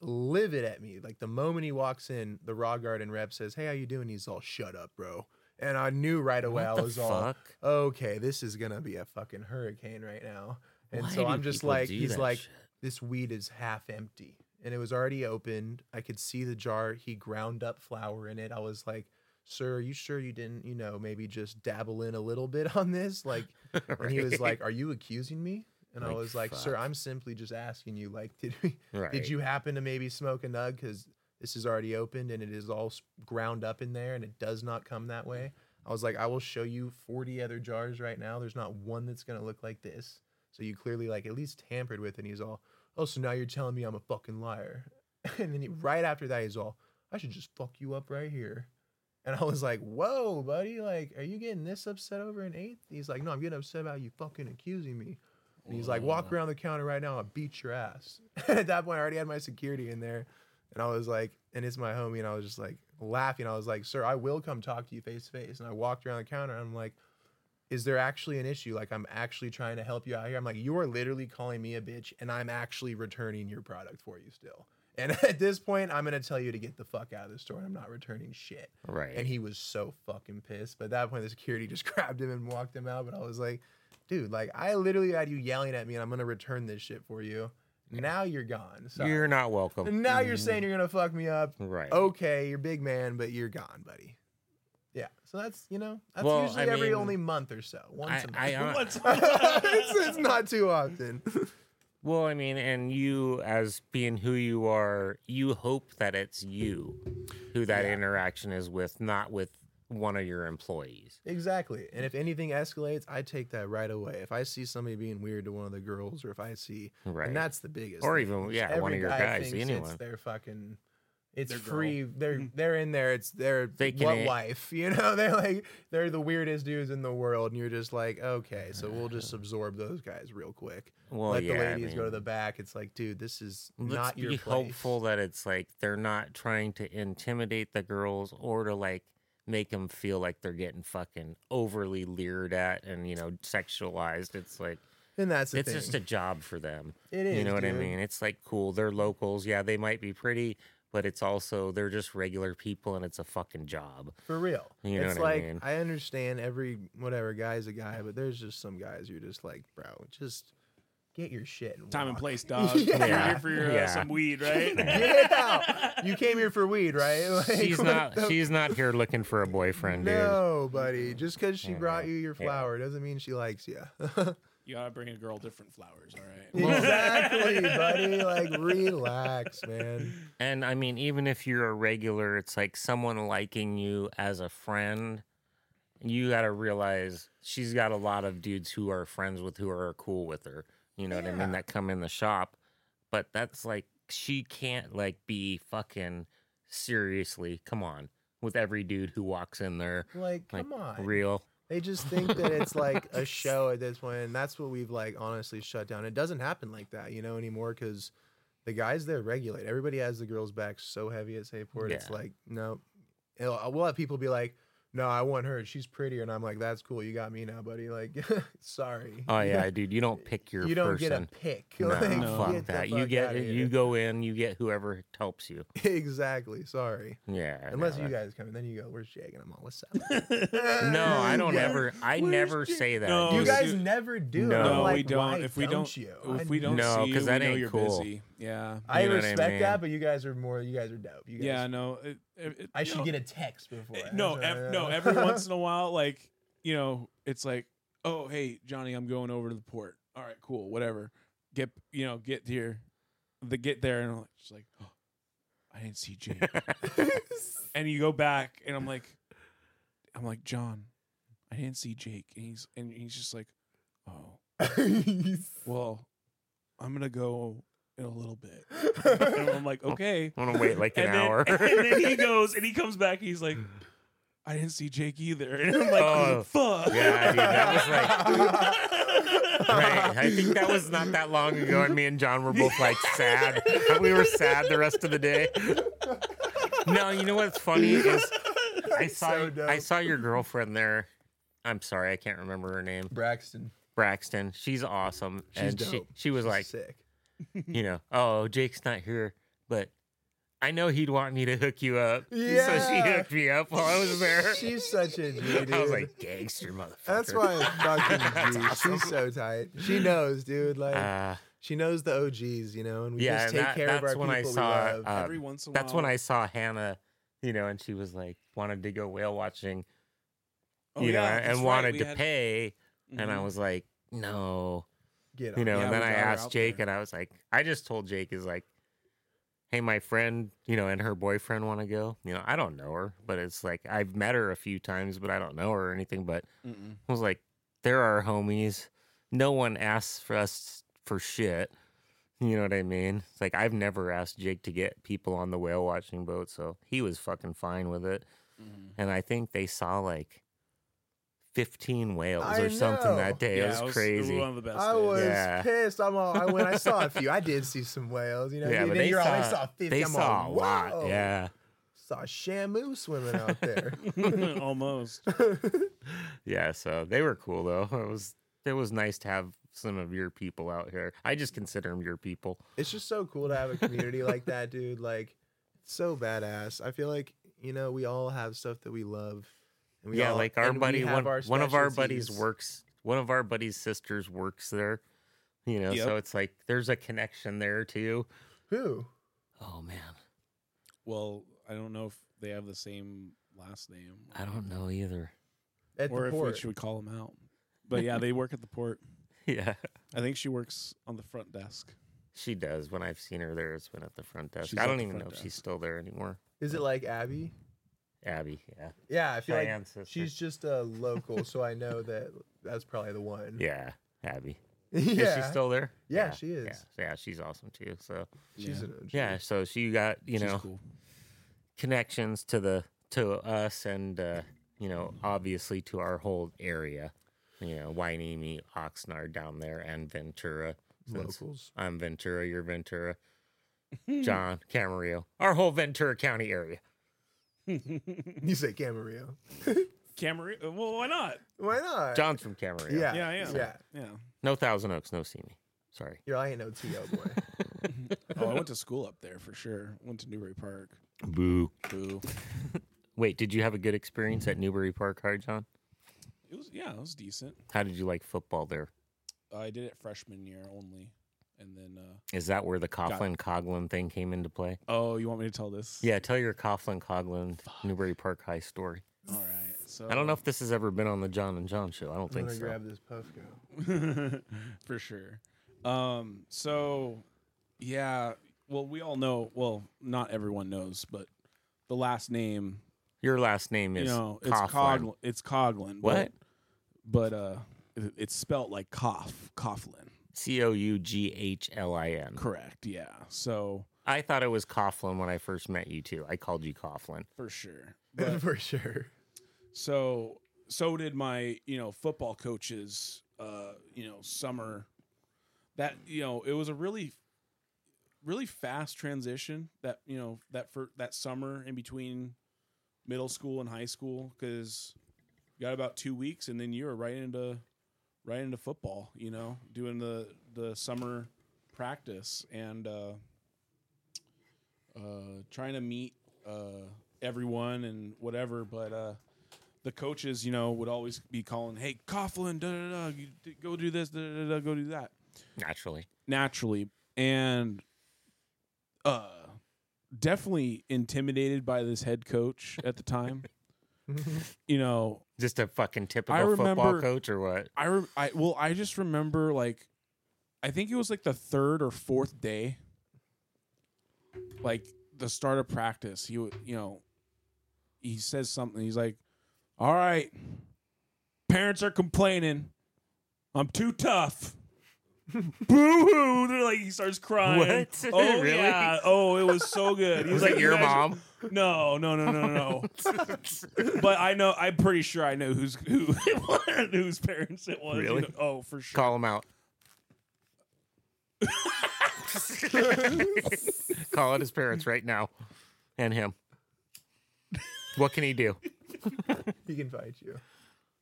livid at me. Like the moment he walks in, the raw guard and rep says, "Hey, how you doing?" He's all, "Shut up, bro." And I knew right away. I was all, okay, this is going to be a fucking hurricane right now. And so I'm just like, he's like, this weed is half empty. And it was already opened. I could see the jar. He ground up flour in it. I was like, "Sir, are you sure you didn't, you know, maybe just dabble in a little bit on this?" Like, right. And he was like, "Are you accusing me?" And like, I was like, "Sir, I'm simply just asking you, like, did you happen to maybe smoke a nug? Because this is already opened and it is all ground up in there and it does not come that way." I was like, "I will show you 40 other jars right now. There's not one that's going to look like this. So you clearly, like, at least tampered with it." And he's all, "Oh, so now you're telling me I'm a fucking liar." And then right after that, he's all, "I should just fuck you up right here." And I was like, "Whoa, buddy, like, are you getting this upset over an eighth?" He's like, "No, I'm getting upset about you fucking accusing me." And he's like, "Walk around the counter right now, I'll beat your ass." At that point, I already had my security in there. And I was like, and it's my homie, and I was just like laughing. I was like, "Sir, I will come talk to you face to face." And I walked around the counter, and I'm like, "Is there actually an issue? Like, I'm actually trying to help you out here." I'm like, "You are literally calling me a bitch, and I'm actually returning your product for you still. And at this point, I'm going to tell you to get the fuck out of the store, and I'm not returning shit." Right. And he was so fucking pissed. But at that point, the security just grabbed him and walked him out. But I was like, "Dude, like, I literally had you yelling at me, and I'm going to return this shit for you. Now you're gone. Sorry. You're not welcome. And now you're saying you're going to fuck me up. Right. Okay, you're big man, but you're gone, buddy." Yeah. So that's, you know, that's usually every only month or so. Once a month. It's not too often. Well, I mean, and you, as being who you are, you hope that it's you who that interaction is with, not with one of your employees. Exactly. And if anything escalates, I take that right away. If I see somebody being weird to one of the girls, or if I see, and that's the biggest, or even one of your guys, anyone, they're fucking. It's free. They're in there. It's their what life, you know. They're like, they're the weirdest dudes in the world, and you're just like, okay, so we'll just absorb those guys real quick. Well, let the ladies go to the back. It's like, dude, this is not your place. Let's be hopeful that it's like they're not trying to intimidate the girls or to like make them feel like they're getting fucking overly leered at and, you know, sexualized. It's like. And that's the thing. It's just a job for them. It is. You know what I mean? It's like, cool. They're locals. Yeah, they might be pretty. But it's also, they're just regular people, and it's a fucking job. For real. You know what I mean? It's like, I understand whatever, guy's a guy, but there's just some guys you're just like, bro, just get your shit. And time and place, dog. Yeah. You're here for your, some weed, right? Get out. You came here for weed, right? Like, she's not here looking for a boyfriend, dude. No, buddy. Just because she brought you your flower doesn't mean she likes you. You gotta bring a girl different flowers, all right? Exactly, buddy. Like, relax, man. And I mean, even if you're a regular, it's like someone liking you as a friend. You gotta realize she's got a lot of dudes who are friends with, who are cool with her. You know what I mean? That come in the shop. But that's like, she can't like be fucking seriously. Come on, with every dude who walks in there. Like come on, real. They just think that it's like a show at this point, and that's what we've like honestly shut down. It doesn't happen like that, you know, anymore, because the guys there regulate. Everybody has the girls' backs so heavy at Safeport. Yeah. It's like, no, we'll have people be like, "No, I want her. She's prettier," and I'm like, "That's cool. You got me now, buddy." Like, sorry. Oh yeah, dude, you don't pick your. You don't person. Get a pick. No, like, fuck that. You get you go in. You get whoever helps you. Exactly. Sorry. Yeah. Unless you guys come, and then you go, "Where's Jake?" And I'm all, "What's up?" No, I don't ever. I never say that. No, you guys never do. No, like, we don't. If we don't, you? If we don't, no, because that ain't cool. Busy. Yeah, I respect that, but you guys are more. You guys are dope. You guys I should get a text before. Every once in a while, like, you know, it's like, "Oh, hey, Johnny, I'm going over to the port." "All right, cool, whatever." get there, and I'm like, just like, oh, I didn't see Jake. And you go back, and I'm like, John, I didn't see Jake, and he's just like, oh, well, I'm gonna go in a little bit. And I'm like, okay, I'm gonna wait like an hour. And then he goes, and he comes back, and he's like, I didn't see Jake either. And I'm like, oh, fuck. Yeah, dude, that was like, right. I think that was not that long ago, and me and John were both like sad. We were sad the rest of the day. No, you know what's funny is I saw your girlfriend there. I'm sorry, I can't remember her name. Braxton. She's awesome. She's and dope. She was like, sick. You know, oh, Jake's not here, but I know he'd want me to hook you up. Yeah. So she hooked me up while I was there. She's such a G, dude. I was like, gangster motherfucker. That's why I'm fucking G. Awesome. She's so tight. She knows, dude. Like, she knows the OGs, you know, and we just take care of our people we love. Every once in a while. That's when I saw Hannah, you know, and she was like, wanted to go whale watching, and wanted to pay. Mm-hmm. And I was like, no. Get on. You know, and then I asked Jake, and I was like, I just told Jake, is like, hey, my friend, you know, and her boyfriend want to go. You know, I don't know her, but it's like I've met her a few times, but I don't know her or anything. But I was like, they're our homies. No one asks for us for shit. You know what I mean? It's like I've never asked Jake to get people on the whale watching boat, so he was fucking fine with it. Mm-hmm. And I think they saw like 15 whales something that day. Yeah, it was crazy. One of the best I was pissed. When I saw a few, I did see some whales. You know, yeah, but I saw 50. They saw a lot. Whoa. Yeah, saw Shamu swimming out there. Almost. Yeah, so they were cool though. It was nice to have some of your people out here. I just consider them your people. It's just so cool to have a community like that, dude. Like, it's so badass. I feel like, you know, we all have stuff that we love. Yeah, like our buddy, one of our buddies works, one of our buddies' sisters works there, you know, yep. So it's like there's a connection there too. Who? Oh, man. Well, I don't know if they have the same last name. I don't know either. Or if we should call them out. But yeah, they work at the port. Yeah. I think she works on the front desk. She does. When I've seen her there, it's been at the front desk. I don't even know if she's still there anymore. Is it like Abby? Abby, yeah. Yeah, I feel like she's just a local, so I know that's probably the one. Yeah, Abby. Yeah. Is she still there? Yeah, yeah, she is. Yeah, she's awesome too. So she's an OG. Yeah, so she got, cool connections to us and obviously to our whole area. You know, Winnemi, Oxnard down there, and Ventura. Locals. I'm Ventura, you're Ventura. John, Camarillo. Our whole Ventura County area. You say Camarillo. Camarillo? Well, why not? Why not? John's from Camarillo. Yeah, yeah, yeah. Yeah. No Thousand Oaks, no Simi. Sorry. I ain't no T.O. boy. I went to school up there for sure. Went to Newbury Park. Boo. Wait, did you have a good experience at Newbury Park High, John? It was decent. How did you like football there? I did it freshman year only. And then is that where the Coughlin thing came into play? Oh, you want me to tell this? Yeah, tell your Coughlin Newbury Park High story. All right. So I don't know if this has ever been on the John and John show. I don't think so. I'm gonna grab this Puffco for sure. We all know. Well, not everyone knows, but the last name. Your last name is Coughlin. It's Coughlin. What? But it's spelt like Coughlin. Couglin. Correct, yeah. So I thought it was Coughlin when I first met you too. I called you Coughlin. For sure. For sure. So did my, football coaches, summer. That, it was a really, really fast transition that, that summer in between middle school and high school, because you got about 2 weeks and then you were right into football, doing the summer practice and trying to meet everyone and whatever. But the coaches, would always be calling, "Hey, Coughlin, go do this, go do that." Naturally, and definitely intimidated by this head coach at the time. Just a fucking typical football coach or what? I just remember, like, I think it was like the third or fourth day, like the start of practice, he says something. He's like, all right, parents are complaining. I'm too tough. Boo-hoo. They're like, he starts crying. What? Oh, really? Yeah. Oh, it was so good. He was like, your mom? No. But I'm pretty sure I know who it was, whose parents it was. Really? Oh, for sure. Call them out. Call out his parents right now. And him. What can he do? He can fight you.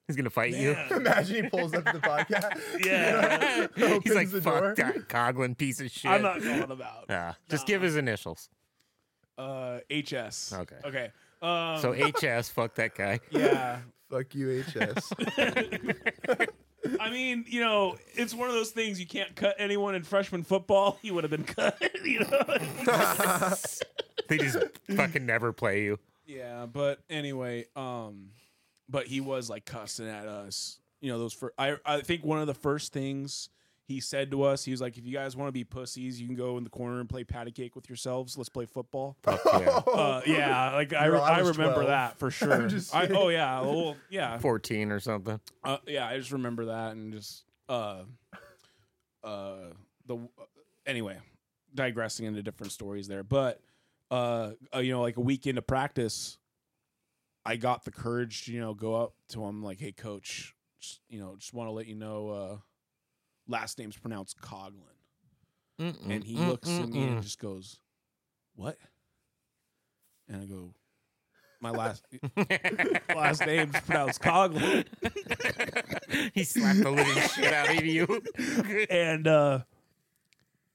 He's going to fight you? Imagine he pulls up to the podcast. Yeah. He's like, fuck that Coughlin piece of shit. I'm not calling him out. Just give his initials. HS. Okay. So HS, fuck that guy. Yeah. Fuck you, HS. I mean, it's one of those things you can't cut anyone in freshman football. He would have been cut, They just fucking never play you. Yeah, but anyway, but he was like cussing at us. I think one of the first things he said to us, he was like, if you guys want to be pussies, you can go in the corner and play patty cake with yourselves. Let's play football. Fuck yeah. I remember 12. That for sure. Well, yeah. 14 or something. I just remember that and just, anyway, digressing into different stories there. But, like a week into practice, I got the courage to, go up to him like, hey, coach, just want to let you know last name's pronounced Coughlin. Mm-mm, and he looks at me and just goes, what? And I go, my last name's pronounced Coughlin. He slapped the living shit out of you. And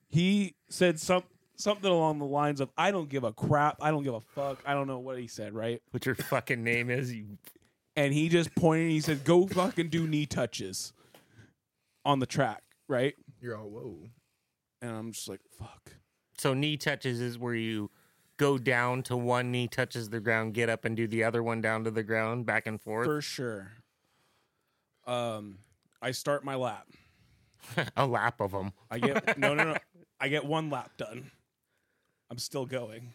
he said something along the lines of, I don't give a crap. I don't give a fuck. I don't know what he said, right? What your fucking name is. And he just pointed. He said, go fucking do knee touches on the track, right? You're all, whoa. And I'm just like, fuck. So knee touches is where you go down to one knee, touches the ground, get up and do the other one down to the ground, back and forth? For sure. I start my lap. A lap of them. I get one lap done. I'm still going.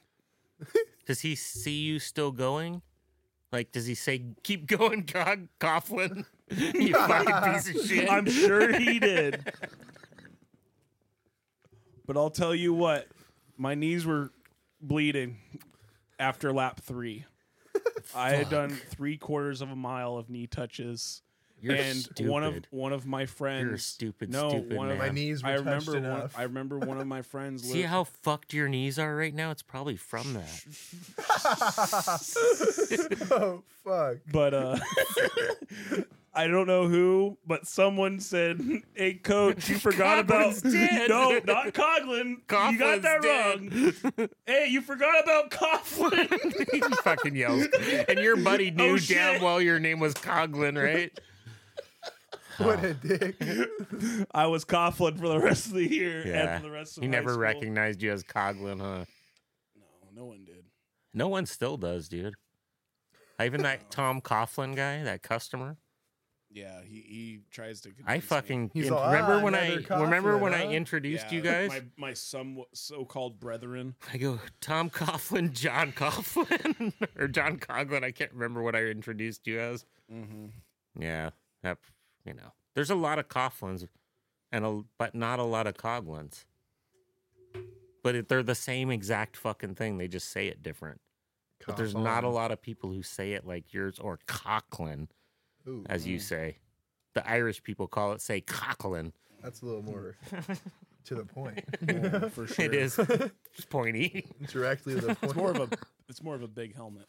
Does he see you still going? Like, does he say, keep going, Coughlin? You fucking piece of shit. I'm sure he did. But I'll tell you what, my knees were bleeding after lap 3. I had done 3/4 of a mile of knee touches. You're and stupid. one of my friends. You're a stupid. No, stupid one of man. My knees. Were I remember. Enough. I remember one of my friends. See how fucked your knees are right now? It's probably from that. Oh fuck! But I don't know who, but someone said, "Hey, coach, you forgot about no, not Coughlin. Coughlin's you got that wrong. Hey, you forgot about Coughlin." He fucking yells, and your buddy knew damn well your name was Coughlin, right? What a dick. I was Coughlin for the rest of the year and for the rest of He never school. Recognized you as Coughlin, huh? No, no one did. No one still does, dude. Even that Tom Coughlin guy, that customer. Yeah, he tries to. I fucking remember when I introduced you guys, my so-called brethren. I go Tom Coughlin, John Coughlin, or John Coughlin. I can't remember what I introduced you as. Mm-hmm. Yeah, that, there's a lot of Coughlins, but not a lot of Coughlins. But they're the same exact fucking thing. They just say it different. Coughlin. But there's not a lot of people who say it like yours or Coughlin. Ooh, as you say. The Irish people call it, say, Coughlin. That's a little more to the point. Yeah, for sure. It is. It's pointy. Directly to the point. It's more of a big helmet.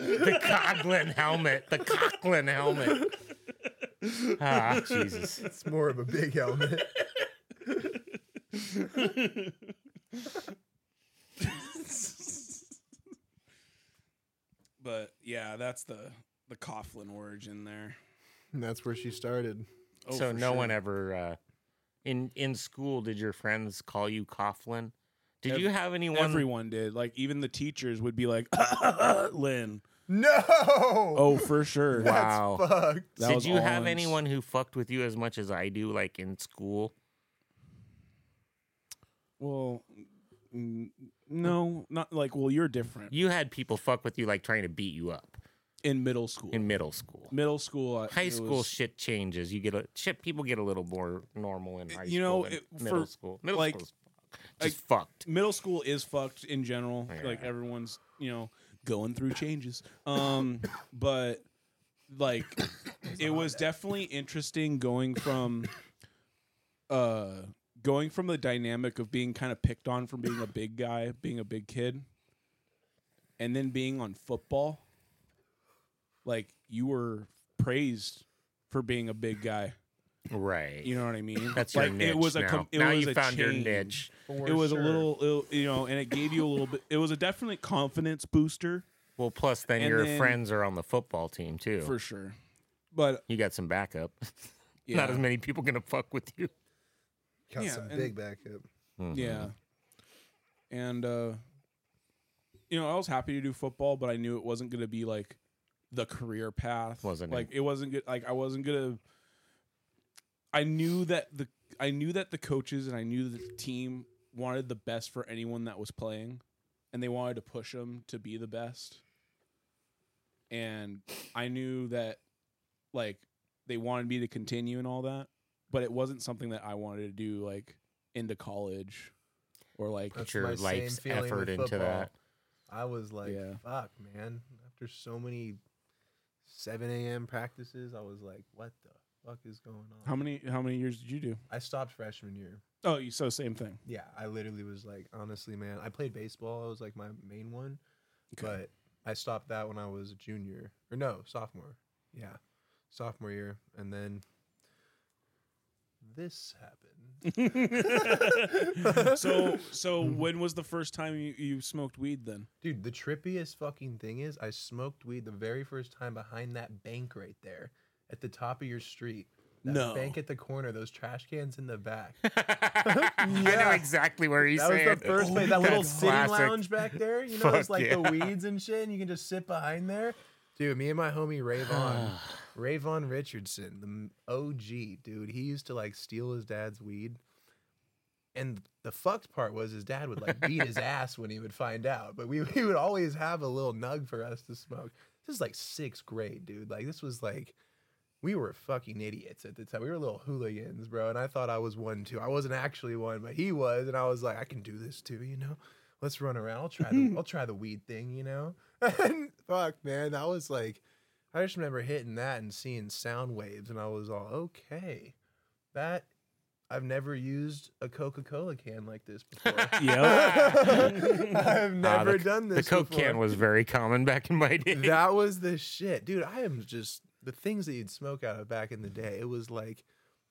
The Coughlin helmet. The Coughlin helmet. Ah, Jesus. It's more of a big helmet. But yeah, that's the Coughlin origin there. And that's where she started. Oh, so no one ever in school did your friends call you Coughlin? Did you have anyone? Everyone did. Like even the teachers would be like Lynn. No. Oh, for sure. Wow. That's fucked. Did you have anyone who fucked with you as much as I do, like in school? Well, no, not like, well, you're different. You had people fuck with you, like trying to beat you up. In middle school. High school shit changes. You get a shit. People get a little more normal in high school. You know, middle school. Middle school is just fucked. Middle school is fucked in general. Yeah. Like everyone's, you know, going through changes. But like, it was definitely interesting going from the dynamic of being kind of picked on from being a big guy, being a big kid, and then being on football. Like, you were praised for being a big guy. Right. You know what I mean? That's like, your niche. It was a now you found your niche. It was a little, you know, and it gave you a little bit. It was a definitely confidence booster. Well, plus then and your friends are on the football team, too. For sure. But you got some backup. Yeah. Not as many people going to fuck with you. Got some big backup. Mm-hmm. Yeah. And, you know, I was happy to do football, but I knew it wasn't going to be like the career path. Wasn't like it wasn't good. Like I wasn't gonna. I knew that the coaches and I knew that the team wanted the best for anyone that was playing, and they wanted to push them to be the best. And I knew that, like, they wanted me to continue and all that, but it wasn't something that I wanted to do, like into college, or like put your life's effort into that. I was like, fuck, man. After so many 7 a.m. practices, I was like, what the fuck is going on? How many years did you do? I stopped freshman year. Oh, so same thing. Yeah, I literally was like, honestly, man, I played baseball. It was like my main one. Okay. But I stopped that when I was a junior. Or no, sophomore. Yeah, sophomore year. And then this happened. So when was the first time you smoked weed then? Dude, the trippiest fucking thing is I smoked weed the very first time behind that bank right there at the top of your street. That bank at the corner, those trash cans in the back. Yeah. I know exactly where he's saying. That was the first place, that little classic sitting lounge back there. You know, it's like the weeds and shit, and you can just sit behind there. Dude, me and my homie Rayvon Richardson, the OG, dude, he used to like steal his dad's weed. And the fucked part was his dad would like beat his ass when he would find out. But we would always have a little nug for us to smoke. This is like 6th grade, dude. Like this was like, we were fucking idiots at the time. We were little hooligans, bro. And I thought I was one too. I wasn't actually one, but he was. And I was like, I can do this too, you know? Let's run around. I'll try the weed thing, you know? And fuck, man, that was like, I just remember hitting that and seeing sound waves, and I was all, okay, that I've never used a Coca-Cola can like this before. Yeah, I've never done this. The Coke before. Can was very common back in my day. That was the shit, dude. I am just the things that you'd smoke out of back in the day. It was like,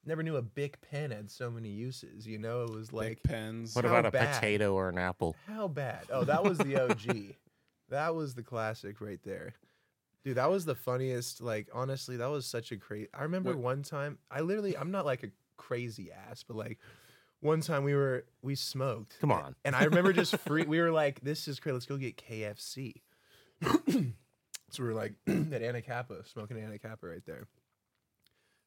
never knew a Bic pen had so many uses, you know? It was like Bic pens. What about a potato or an apple? How bad? Oh, that was the OG. That was the classic right there. Dude, that was the funniest. Like, honestly, that was such a crazy. I remember one time, I'm not like a crazy ass, but like one time we smoked. Come on. And I remember just we were like, this is crazy. Let's go get KFC. So we were like at Anacapa, smoking Anacapa right there.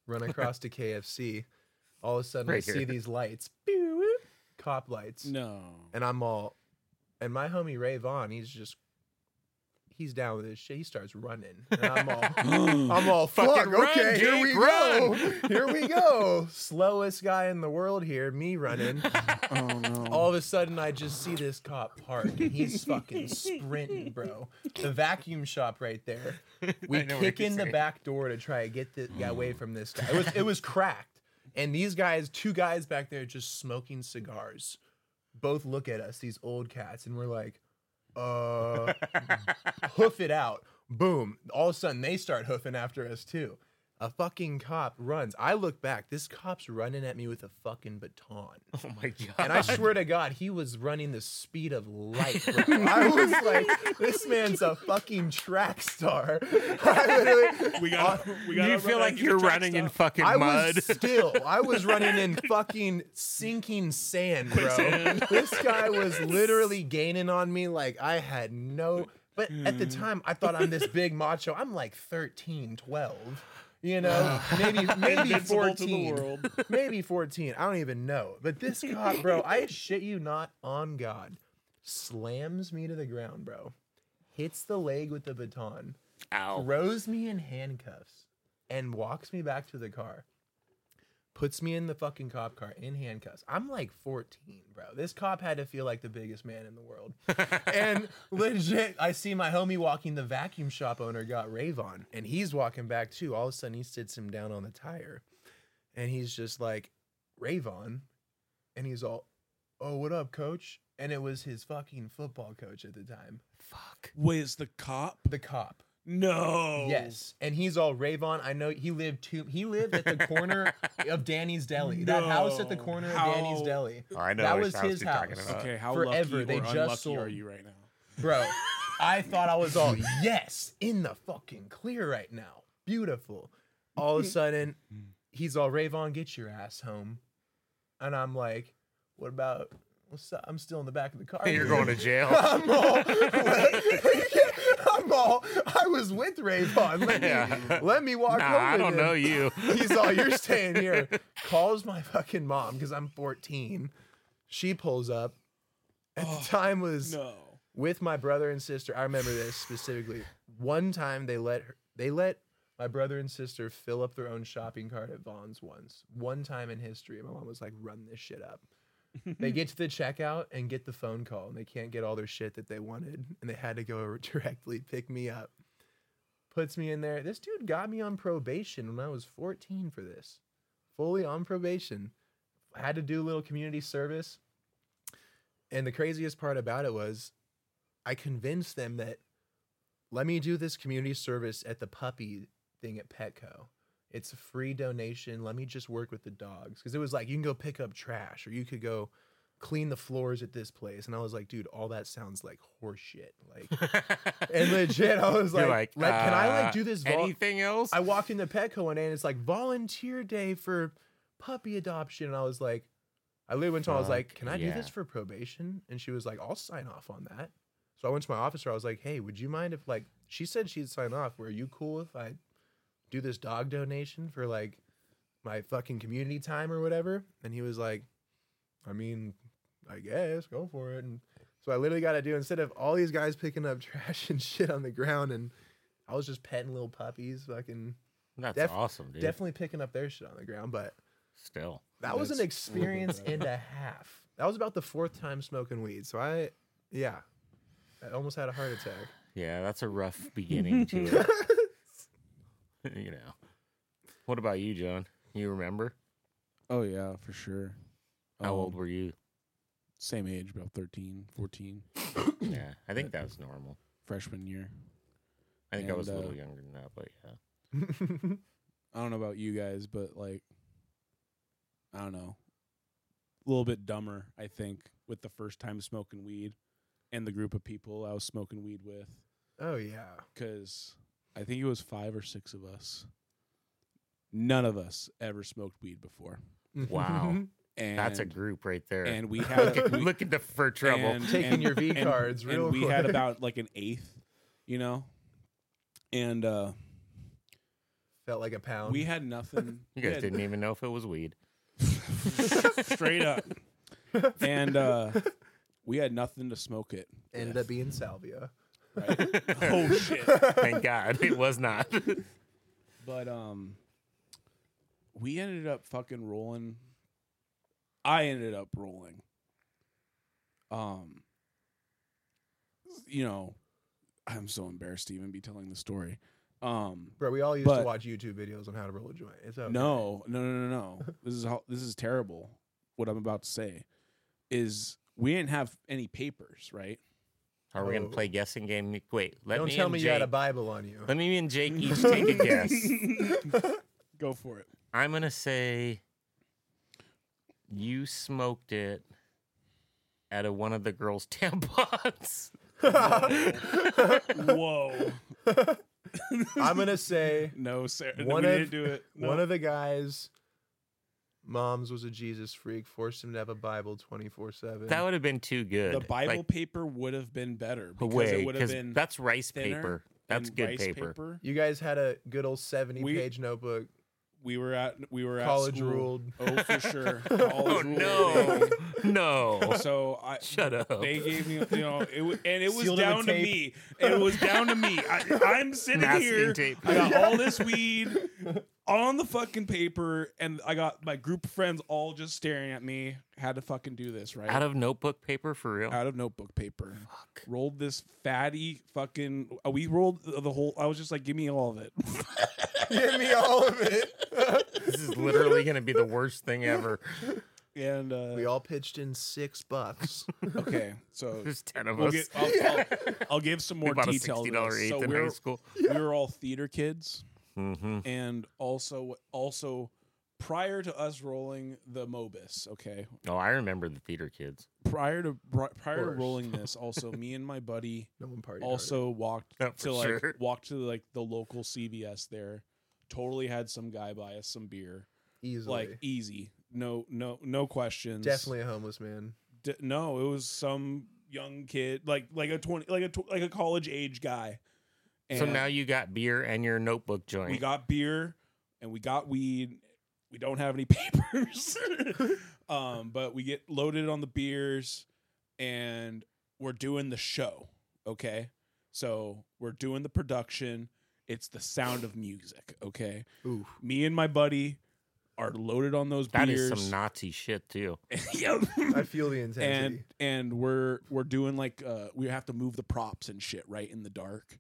Run across to KFC. All of a sudden, see these lights. Cop lights. No. And I'm all, and my homie Rayvon, he's down with this shit. He starts running. And I'm all fuck. Run, okay, Jake, here we go. Slowest guy in the world here. Me running. Oh no! All of a sudden, I just see this cop park, and he's fucking sprinting, bro. The vacuum shop right there. We kick in the back door to try to get the guy away from this guy. It was cracked, and these guys, 2 guys back there, just smoking cigars. Both look at us, these old cats, and we're like, hoof it out. Boom. All of a sudden they start hoofing after us too. A fucking cop runs. I look back. This cop's running at me with a fucking baton. Oh my God. And I swear to God, he was running the speed of light. I was like, this man's a fucking track star. We got. Do you feel like you're running in fucking mud? I was running in fucking sinking sand, bro. This guy was literally gaining on me like I had no But at the time, I thought I'm this big macho. I'm like 13, 12, you know, maybe 14, maybe 14. I don't even know. But this cop, bro, I shit you not, on God, slams me to the ground, bro. Hits the leg with the baton. Ow. Throws me in handcuffs and walks me back to the car. Puts me in the fucking cop car in handcuffs. I'm like 14, bro. This cop had to feel like the biggest man in the world. And legit, I see my homie walking, the vacuum shop owner got rave on, and he's walking back too. All of a sudden, he sits him down on the tire, and he's just like, rave on. And he's all, oh, what up, coach? And it was his fucking football coach at the time. Fuck. Wait, it's the cop? The cop. No. Yes. And he's all, Ravon, I know he lived at the corner of Danny's Deli. No. That house at the corner of Danny's Deli. Oh, I know that was his house. Okay, how forever lucky they or just sold. Are you right now? Bro, I thought I was all, yes, in the fucking clear right now. Beautiful. All of a sudden, he's all, Ravon, get your ass home. And I'm like, what about, what's up? I'm still in the back of the car. Hey, you're going to jail. I'm all, I was with Ravon. Let me walk over. I don't know you. He's all, you're staying here. Calls my fucking mom because I'm 14. She pulls up. At the time was with my brother and sister. I remember this specifically. One time they let my brother and sister fill up their own shopping cart at Vaughn's once. One time in history, my mom was like, run this shit up. They get to the checkout and get the phone call, and they can't get all their shit that they wanted, and they had to go directly pick me up. Puts me in there. This dude got me on probation when I was 14 for this. Fully on probation. I had to do a little community service. And the craziest part about it was I convinced them that let me do this community service at the puppy thing at Petco. It's a free donation. Let me just work with the dogs. Because it was like, you can go pick up trash, or you could go clean the floors at this place. And I was like, dude, all that sounds like horseshit. Like, and legit, I was like, can I like do this? Anything else? I walk into Petco one day and it's like volunteer day for puppy adoption. And I was like, I literally went to, I was like, can I do this for probation? And she was like, I'll sign off on that. So I went to my officer. I was like, hey, would you mind if, like, she said she'd sign off. Were you cool if I do this dog donation for like my fucking community time or whatever? And he was like, I mean, I guess go for it. And so I literally got to do, instead of all these guys picking up trash and shit on the ground, and I was just petting little puppies, fucking. That's awesome, dude. Definitely picking up their shit on the ground, but still, that was an experience and a half. That was about the fourth time smoking weed. So I almost had a heart attack. Yeah, that's a rough beginning to it. You know. What about you, John? You remember? Oh, yeah, for sure. How old were you? Same age, about 13, 14. Yeah, I think that was normal. Freshman year. I think I was a little younger than that, but yeah. I don't know about you guys, but like, I don't know. A little bit dumber, I think, with the first time smoking weed and the group of people I was smoking weed with. Oh, yeah. Because I think it was 5 or 6 of us. None of us ever smoked weed before. Wow. And that's a group right there. And we had looking for trouble. Taking your V cards real quick. And we had about like an eighth, you know? And felt like a pound. We had nothing. You guys didn't even know if it was weed. Straight up. And we had nothing to smoke it. Ended up being salvia. Right? Oh shit. Thank God it was not. But we ended up fucking rolling. I ended up rolling. You know, I'm so embarrassed to even be telling the story. Bro, we all used to watch YouTube videos on how to roll a joint. It's okay. No. This is terrible. What I'm about to say is we didn't have any papers, right? Are we going to play guessing game? Wait, don't tell me Jake, you had a Bible on you. Let me and Jake each take a guess. Go for it. I'm going to say you smoked it at one of the girls' tampons. Whoa. I'm going to say no, sir. One of the guys mom's was a Jesus freak, forced him to have a Bible 24/7. That would have been too good. The Bible paper would have been better because it would have been that's rice paper. That's good paper. You guys had a good old 70-page notebook. We were at college school. Ruled. Oh, for sure. College ruled. No. So I shut up. They gave me, it was down to me. It was down to me. I'm sitting here. I got all this weed on the fucking paper, and I got my group of friends all just staring at me. Had to fucking do this, right? Out of notebook paper, for real? Out of notebook paper. Fuck. Rolled this fatty fucking... We rolled the whole... I was just like, give me all of it. Give me all of it. This is literally going to be the worst thing ever. And we all pitched in $6. Okay, so there's 10 of us. I'll give some more details. $60 so in high school. We were all theater kids, mm-hmm. and also prior to us rolling the Mobus. Okay. Oh, I remember the theater kids. Prior to rolling this, also me and my buddy walked to like the local CVS there. Totally had some guy buy us some beer. Easily. Like, easy. No questions. Definitely a homeless man. No, it was some young kid, like a college age guy. And so now you got beer and your notebook joint. We got beer and we got weed. We don't have any papers. But we get loaded on the beers and we're doing the show, okay? So we're doing the production. It's The Sound of Music, okay? Oof. Me and my buddy are loaded on those beers. That is some Nazi shit, too. Yep. I feel the intensity. And we're doing, like, we have to move the props and shit, right, in the dark.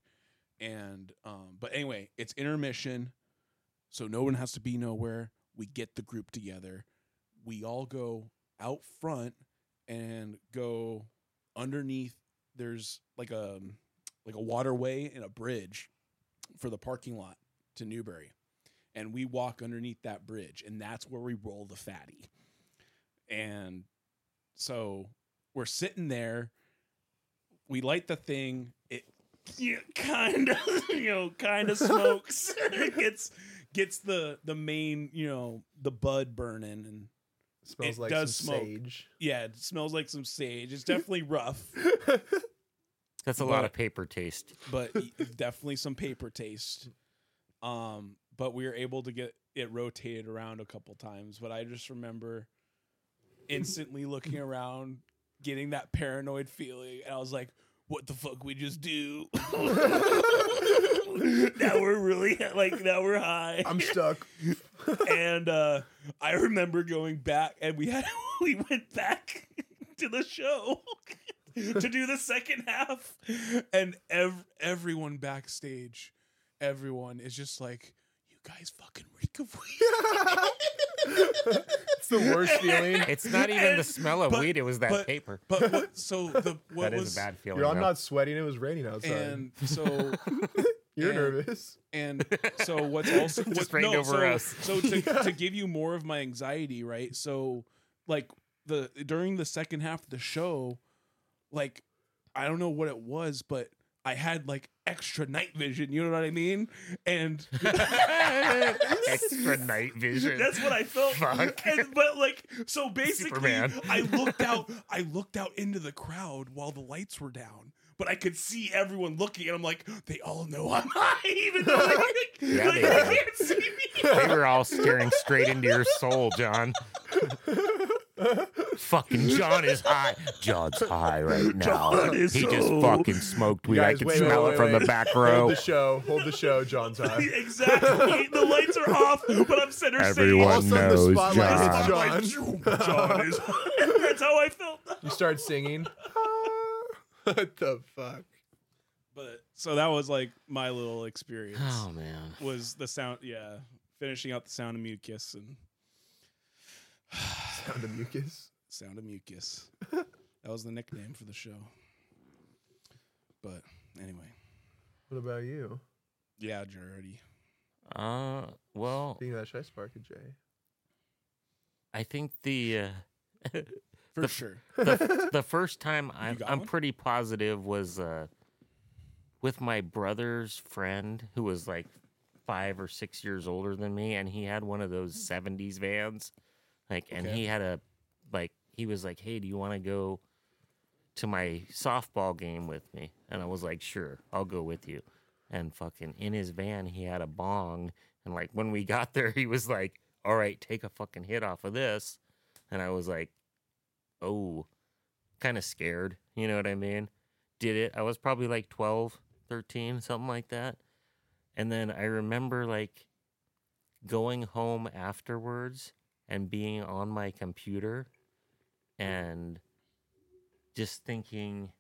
And but anyway, it's intermission, so no one has to be nowhere. We get the group together. We all go out front and go underneath. There's, like a waterway and a bridge for the parking lot to Newbury, and we walk underneath that bridge, and that's where we roll the fatty. And so we're sitting there, we light the thing, it kind of smokes. It gets the main, the bud burning, and it smells like some sage. Yeah, it smells like some sage. It's definitely rough. That's a lot of paper taste. But definitely some paper taste. But we were able to get it rotated around a couple times. But I just remember instantly looking around, getting that paranoid feeling. And I was like, what the fuck we just do? Now we're high. I'm stuck. And I remember going back, and we went back to the show. To do the second half, and everyone backstage, everyone is just like, "You guys fucking reek of weed." It's the worst feeling. It's not even the smell of weed; it was that paper. But what was a bad feeling? I'm not sweating. It was raining outside, and so you're nervous. And so what's also rained over us? So to give you more of my anxiety, right? So like during the second half of the show. Like, I don't know what it was, but I had like extra night vision. You know what I mean? And extra night vision. That's what I felt. Fuck. But like, so basically, Superman. I looked out into the crowd while the lights were down, but I could see everyone looking, and I'm like, they all know I'm high, even though they can't see me. They were all staring straight into your soul, John. Fucking John is high. John's high right now. He just fucking smoked weed. Guys, I can smell it from the back row. Hold the show. John's high. Exactly. The lights are off, but I'm center stage. Everyone knows John is high. That's how I felt. You start singing. What the fuck? But so that was like my little experience. Oh man, was the sound? Yeah, finishing out The Sound of Mucus and. Sound of Mucus. Sound of Mucus. That was the nickname for the show. But anyway. What about you? Yeah, Jardy. Well. Speaking of that, should I spark a J? I think the. For sure. The first time I'm pretty positive was with my brother's friend who was like 5 or 6 years older than me, and he had one of those 70s vans. Like, and he had a, like, he was like, hey, do you want to go to my softball game with me? And I was like, sure, I'll go with you. And fucking in his van, he had a bong. And like, when we got there, he was like, all right, take a fucking hit off of this. And I was like, oh, kind of scared. You know what I mean? Did it. I was probably like 12, 13, something like that. And then I remember like going home afterwards and being on my computer and just thinking,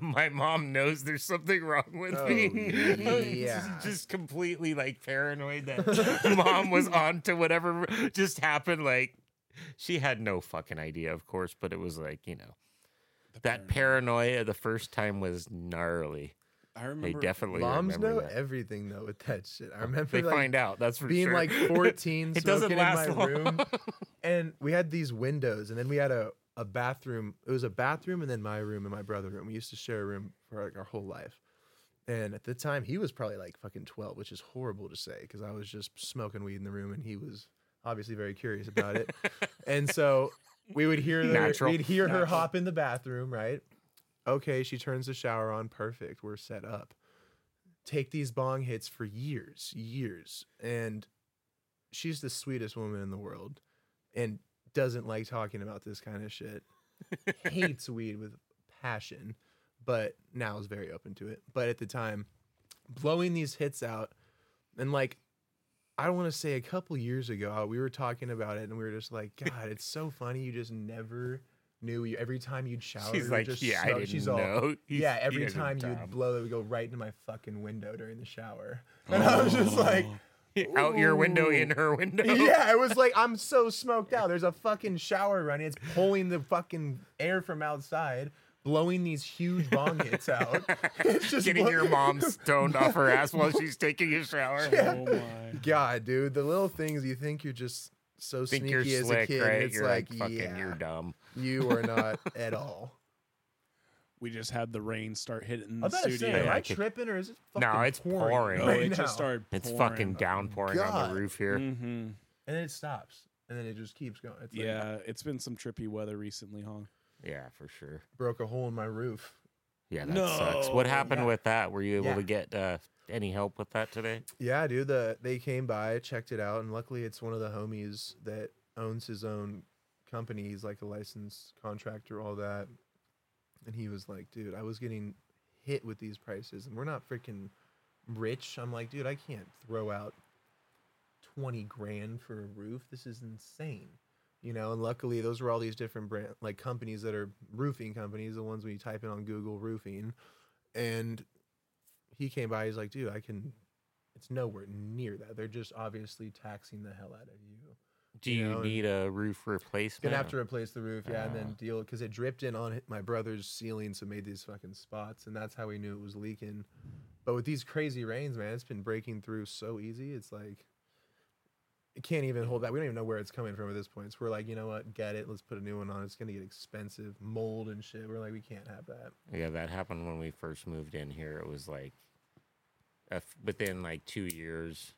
my mom knows there's something wrong with me. Yeah. Just completely like paranoid that mom was on to whatever just happened. Like, she had no fucking idea, of course, but it was like, you know, that paranoia the first time was gnarly. I remember. They definitely moms know that. Everything though with that shit. I remember they like, find out. That's for being sure. Like 14, it smoking in my long. Room, and we had these windows, and then we had a bathroom. It was a bathroom, and then my room and my brother's room. We used to share a room for like our whole life. And at the time, he was probably like fucking 12, which is horrible to say because I was just smoking weed in the room, and he was obviously very curious about it. And so we would hear her hop in the bathroom, right? Okay, she turns the shower on. Perfect. We're set up. Take these bong hits for years. And she's the sweetest woman in the world and doesn't like talking about this kind of shit. Hates weed with passion, but now is very open to it. But at the time, blowing these hits out, and like, I want to say a couple years ago, we were talking about it and we were just like, God, it's so funny. You just never... every time you'd shower, she's like, just I didn't know. Every time you'd blow, it would go right into my fucking window during the shower, and I was just like, ooh. Out your window, in her window. Yeah, it was like, I'm so smoked out. There's a fucking shower running. It's pulling the fucking air from outside, blowing these huge bong hits out. It's just getting your mom stoned off her ass while she's taking a shower. Yeah. Oh my God, dude, the little things you think you're just. So sneaky you're as slick, a kid, right? It's you're like fucking, you're dumb. You are not at all. We just had the rain start hitting the studio. Say, am I tripping or is it fucking it's pouring. No, it just started pouring. It's fucking downpouring on the roof here. Mm-hmm. And then it stops. And then it just keeps going. It's like, it's been some trippy weather recently, huh? Yeah, for sure. Broke a hole in my roof. Yeah, that sucks. What happened with that? Were you able to get... any help with that today? Yeah, dude. They came by, checked it out, and luckily it's one of the homies that owns his own company. He's like a licensed contractor, all that. And he was like, dude, I was getting hit with these prices, and we're not freaking rich. I'm like, dude, I can't throw out 20 grand for a roof. This is insane. You know, and luckily those were all these different brand like companies that are roofing companies, the ones when you type in on Google roofing. And he came by, he's like, dude, it's nowhere near that. They're just obviously taxing the hell out of you. Do you need a roof replacement? Gonna have to replace the roof, yeah, and then deal, because it dripped in on my brother's ceiling, so made these fucking spots, and that's how we knew it was leaking. But with these crazy rains, man, it's been breaking through so easy. It's like, it can't even hold back. We don't even know where it's coming from at this point. So we're like, you know what, get it, let's put a new one on. It's gonna get expensive, mold and shit. We're like, we can't have that. Yeah, that happened when we first moved in here. It was like, within like 2 years,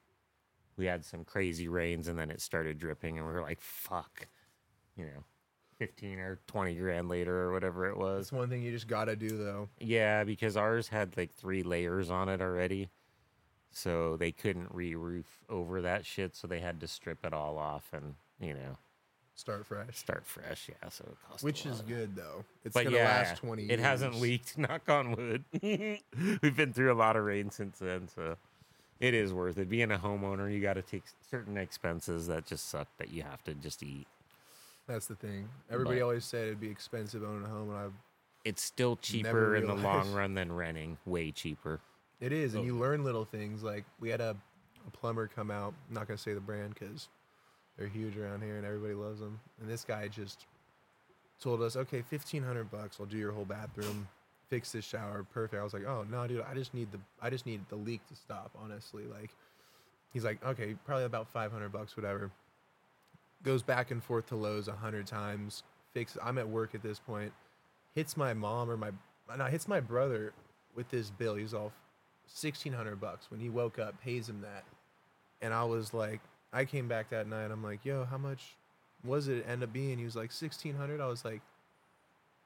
we had some crazy rains, and then it started dripping, and we were like, fuck, you know, 15 or 20 grand later or whatever it was. That's one thing you just gotta do though. Yeah, because ours had like 3 layers on it already, so they couldn't re-roof over that shit, so they had to strip it all off and, you know, start fresh. Yeah, so it cost which a lot. Is good though. It's but gonna last 20 years. It hasn't leaked, knock on wood. We've been through a lot of rain since then, so it is worth it. Being a homeowner, you got to take certain expenses that just suck that you have to just eat. That's the thing. Everybody always said it'd be expensive owning a home, and it's still cheaper in the long run than renting. Way cheaper it is. And you learn little things. Like, we had a plumber come out. I'm not gonna say the brand because they're huge around here and everybody loves them. And this guy just told us, okay, $1,500, I'll do your whole bathroom, fix this shower, perfect. I was like, oh no, dude, I just need the leak to stop, honestly. Like, he's like, okay, probably about $500, whatever. Goes back and forth to Lowe's 100 times, fixes. I'm at work at this point. Hits my mom hits my brother with this bill. He's all $1,600 when he woke up, pays him that. And I was like, I came back that night, I'm like, yo, how much was it end up being? He was like $1,600. I was like,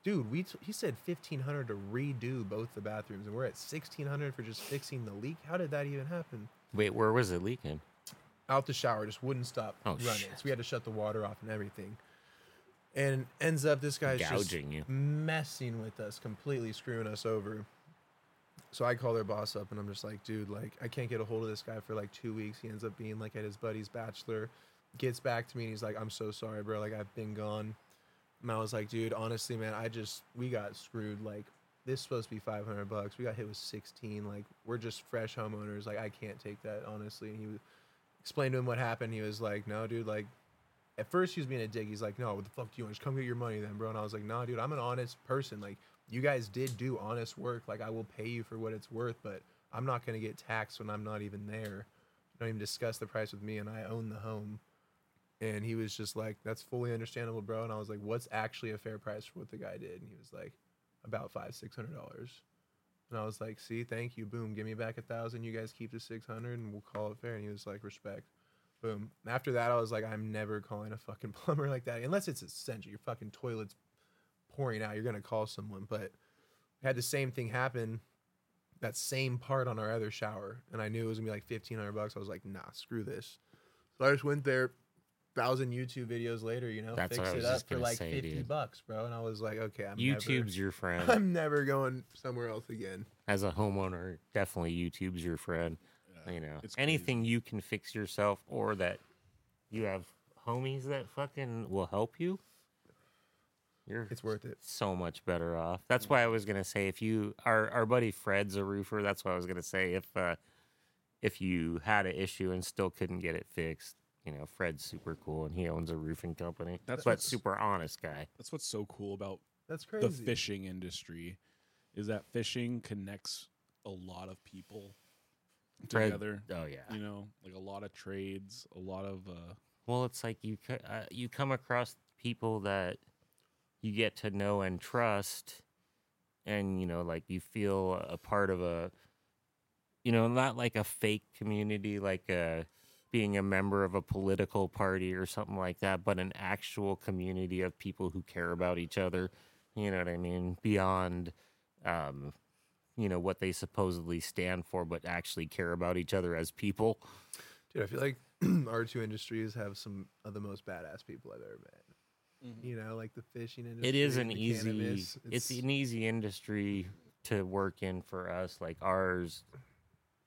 dude, he said $1,500 to redo both the bathrooms, and we're at $1,600 for just fixing the leak. How did that even happen? Wait, where was it leaking? Out the shower, just wouldn't stop running. Shit. So we had to shut the water off and everything. And ends up this guy's gouging just messing with us, completely screwing us over. So I call their boss up, and I'm just like, dude, like, I can't get a hold of this guy for like 2 weeks. He ends up being like at his buddy's bachelor, gets back to me, and he's like, I'm so sorry, bro. Like, I've been gone. And I was like, dude, honestly, man, we got screwed. Like, this is supposed to be $500. We got hit with 16. Like, we're just fresh homeowners. Like, I can't take that, honestly. And he explained to him what happened. He was like, no, dude, like, at first he was being a dick. He's like, no, what the fuck do you want? Just come get your money then, bro. And I was like, nah, dude, I'm an honest person. Like, you guys did do honest work. Like, I will pay you for what it's worth, but I'm not going to get taxed when I'm not even there. Don't even discuss the price with me, and I own the home. And he was just like, that's fully understandable, bro. And I was like, what's actually a fair price for what the guy did? And he was like, about $500-$600. And I was like, see, thank you. Boom, give me back $1,000. You guys keep the $600 and we'll call it fair. And he was like, respect. Boom. After that, I was like, I'm never calling a fucking plumber like that. Unless it's essential. Your fucking toilet's pouring out. You're going to call someone. But I had the same thing happen, that same part on our other shower. And I knew it was going to be like $1,500. I was like, nah, screw this. So I just went there. 1,000 YouTube videos later, you know, that's fix it up for like $50, bro. And I was like, okay, YouTube's your friend. I'm never going somewhere else again. As a homeowner, definitely YouTube's your friend. Yeah, you know, anything crazy you can fix yourself, or that you have homies that fucking will help you, it's worth it. So much better off. That's why I was gonna say, if you, our buddy Fred's a roofer. That's why I was gonna say, if you had an issue and still couldn't get it fixed, you know, Fred's super cool, and he owns a roofing company. That's what super honest guy. That's what's so cool about the fishing industry, is that fishing connects a lot of people together. Oh yeah, you know, like a lot of trades, a lot of. Well, it's like you come across people that you get to know and trust, and you know, like you feel a part of a, you know, not like a fake community, like a. Being a member of a political party or something like that, but an actual community of people who care about each other, you know what I mean, beyond, you know, what they supposedly stand for, but actually care about each other as people. Dude, I feel like our two industries have some of the most badass people I've ever met. Mm-hmm. You know, like the fishing industry. It is it's an easy industry to work in for us, like ours,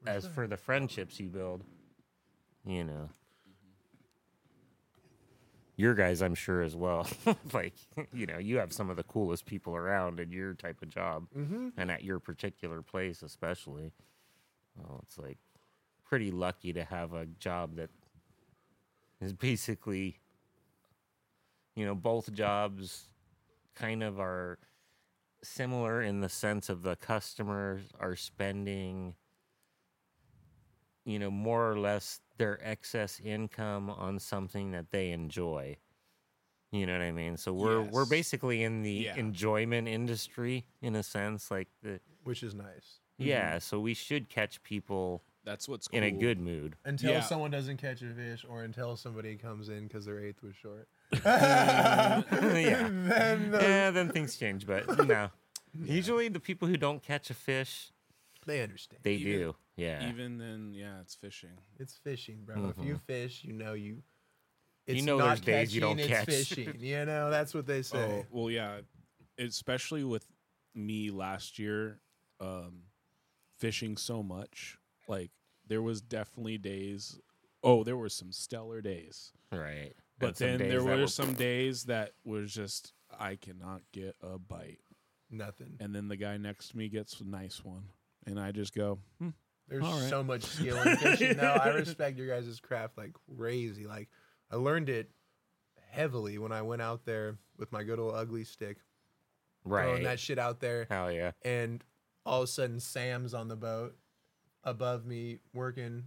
as for the friendships you build. You know, your guys, I'm sure as well. Like, you know, you have some of the coolest people around in your type of job, mm-hmm. and at your particular place, especially. Well, it's like pretty lucky to have a job that is basically, you know, both jobs kind of are similar in the sense of the customers are spending, you know, more or less their excess income on something that they enjoy. You know what I mean? So we're basically in the enjoyment industry in a sense, like which is nice. Yeah, mm-hmm. So we should catch people. That's what's cool. In a good mood. Until someone doesn't catch a fish, or until somebody comes in because their eighth was short. Then things change, but no. Yeah. Usually the people who don't catch a fish, they understand. They do. Yeah. Even then, it's fishing. It's fishing, bro. Mm-hmm. If you fish, you know you. It's you know not there's catching, days you don't it's catch. Fishing. You know, that's what they say. Oh, well, yeah, especially with me last year, fishing so much. Like there was definitely days. Oh, there were some stellar days. Right. But then there were some days that was just I cannot get a bite. Nothing. And then the guy next to me gets a nice one, and I just go. There's so much skill in fishing. No, I respect your guys' craft like crazy. Like, I learned it heavily when I went out there with my good old ugly stick. Right. Throwing that shit out there. Hell yeah. And all of a sudden, Sam's on the boat above me working.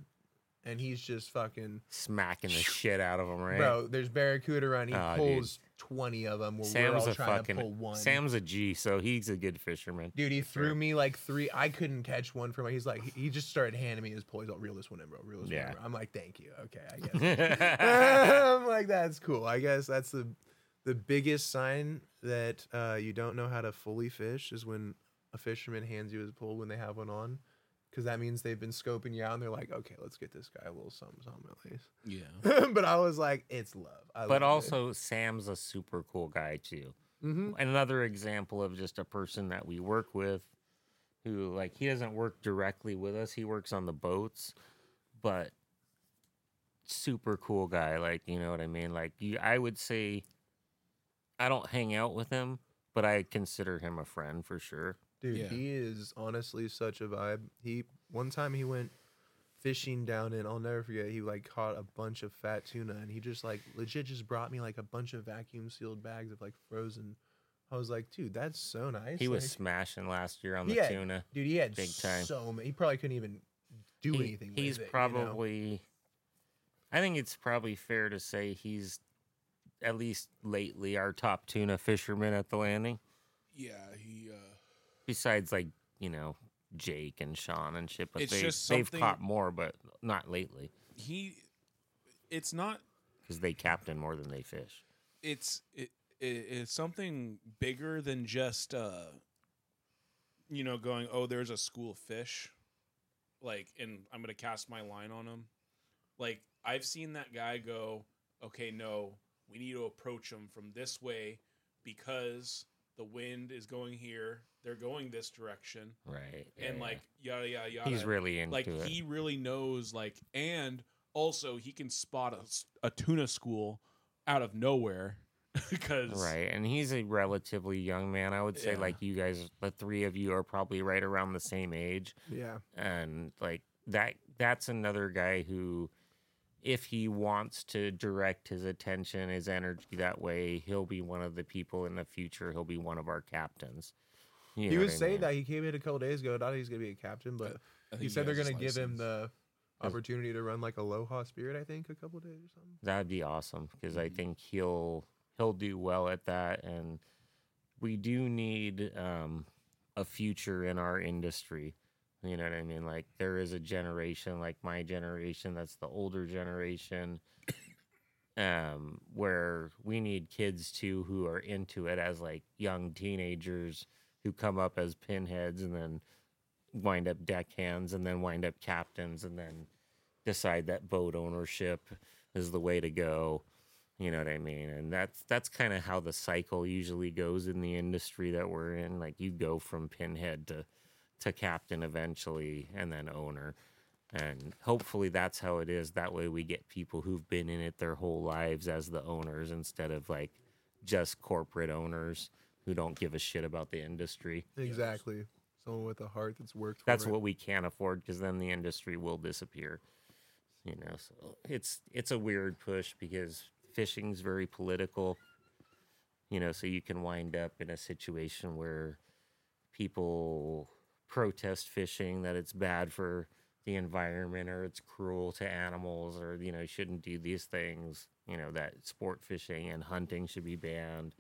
and he's just fucking smacking the shit out of them, right? Bro, there's barracuda run. He pulls 20 of them. Sam's all trying to pull one. Sam's a G, so he's a good fisherman. Dude, he threw me like three. I couldn't catch one from. He's like, he just started handing me his pole. He's like, reel this one in, bro. Reel this one in, bro. I'm like, thank you. Okay, I guess. I'm like, that's cool. I guess that's the biggest sign that you don't know how to fully fish is when a fisherman hands you his pole when they have one on. Because that means they've been scoping you out, and they're like, okay, let's get this guy a little something at least. Yeah. But I was like, it's love. But also, Sam's a super cool guy, too. Mm-hmm. Another example of just a person that we work with who, like, he doesn't work directly with us. He works on the boats, but super cool guy. Like, you know what I mean? Like, I would say I don't hang out with him, but I consider him a friend for sure. Dude, he is honestly such a vibe. One time he went fishing down in, I'll never forget, he like caught a bunch of fat tuna, and he just like legit just brought me like a bunch of vacuum sealed bags of like frozen. I was like, dude, that's so nice. He was like, smashing last year on the tuna. Dude, he had big time. So many. He probably couldn't even do anything with it. He's probably, you know? I think it's probably fair to say he's at least lately our top tuna fisherman at the landing. Yeah, he... Besides, like, you know, Jake and Sean and shit, but they've caught more, but not lately. It's not... Because they captain more than they fish. It's something bigger than just, you know, going, oh, there's a school of fish, like, and I'm going to cast my line on them. Like, I've seen that guy go, okay, no, we need to approach them from this way because... the wind is going here. They're going this direction. Right. And like, yada, yada, yada. He's really into it. Like, he really knows, like, and also he can spot a tuna school out of nowhere. Right. And he's a relatively young man. I would say, like, you guys, the three of you are probably right around the same age. Yeah. And, like, that's another guy who, if he wants to direct his attention, his energy that way, he'll be one of the people in the future. He'll be one of our captains. He was saying that he came in a couple days ago. Not that he's going to be a captain, but he said they're going to give him the opportunity to run like Aloha Spirit, I think, a couple days or something. That'd be awesome because I think he'll do well at that. And we do need a future in our industry. You know what I mean? Like, there is a generation, like my generation, that's the older generation, where we need kids, too, who are into it as, like, young teenagers who come up as pinheads and then wind up deckhands and then wind up captains and then decide that boat ownership is the way to go. You know what I mean? And that's kind of how the cycle usually goes in the industry that we're in. Like, you go from pinhead to captain eventually and then owner, and hopefully that's how it is. That way we get people who've been in it their whole lives as the owners instead of like just corporate owners who don't give a shit about the industry. Exactly. Someone with a heart that's worked for it. That's what we can't afford, because then the industry will disappear, you know. So it's a weird push because fishing's very political, you know, so you can wind up in a situation where people protest fishing, that it's bad for the environment or it's cruel to animals, or, you know, you shouldn't do these things, you know, that sport fishing and hunting should be banned.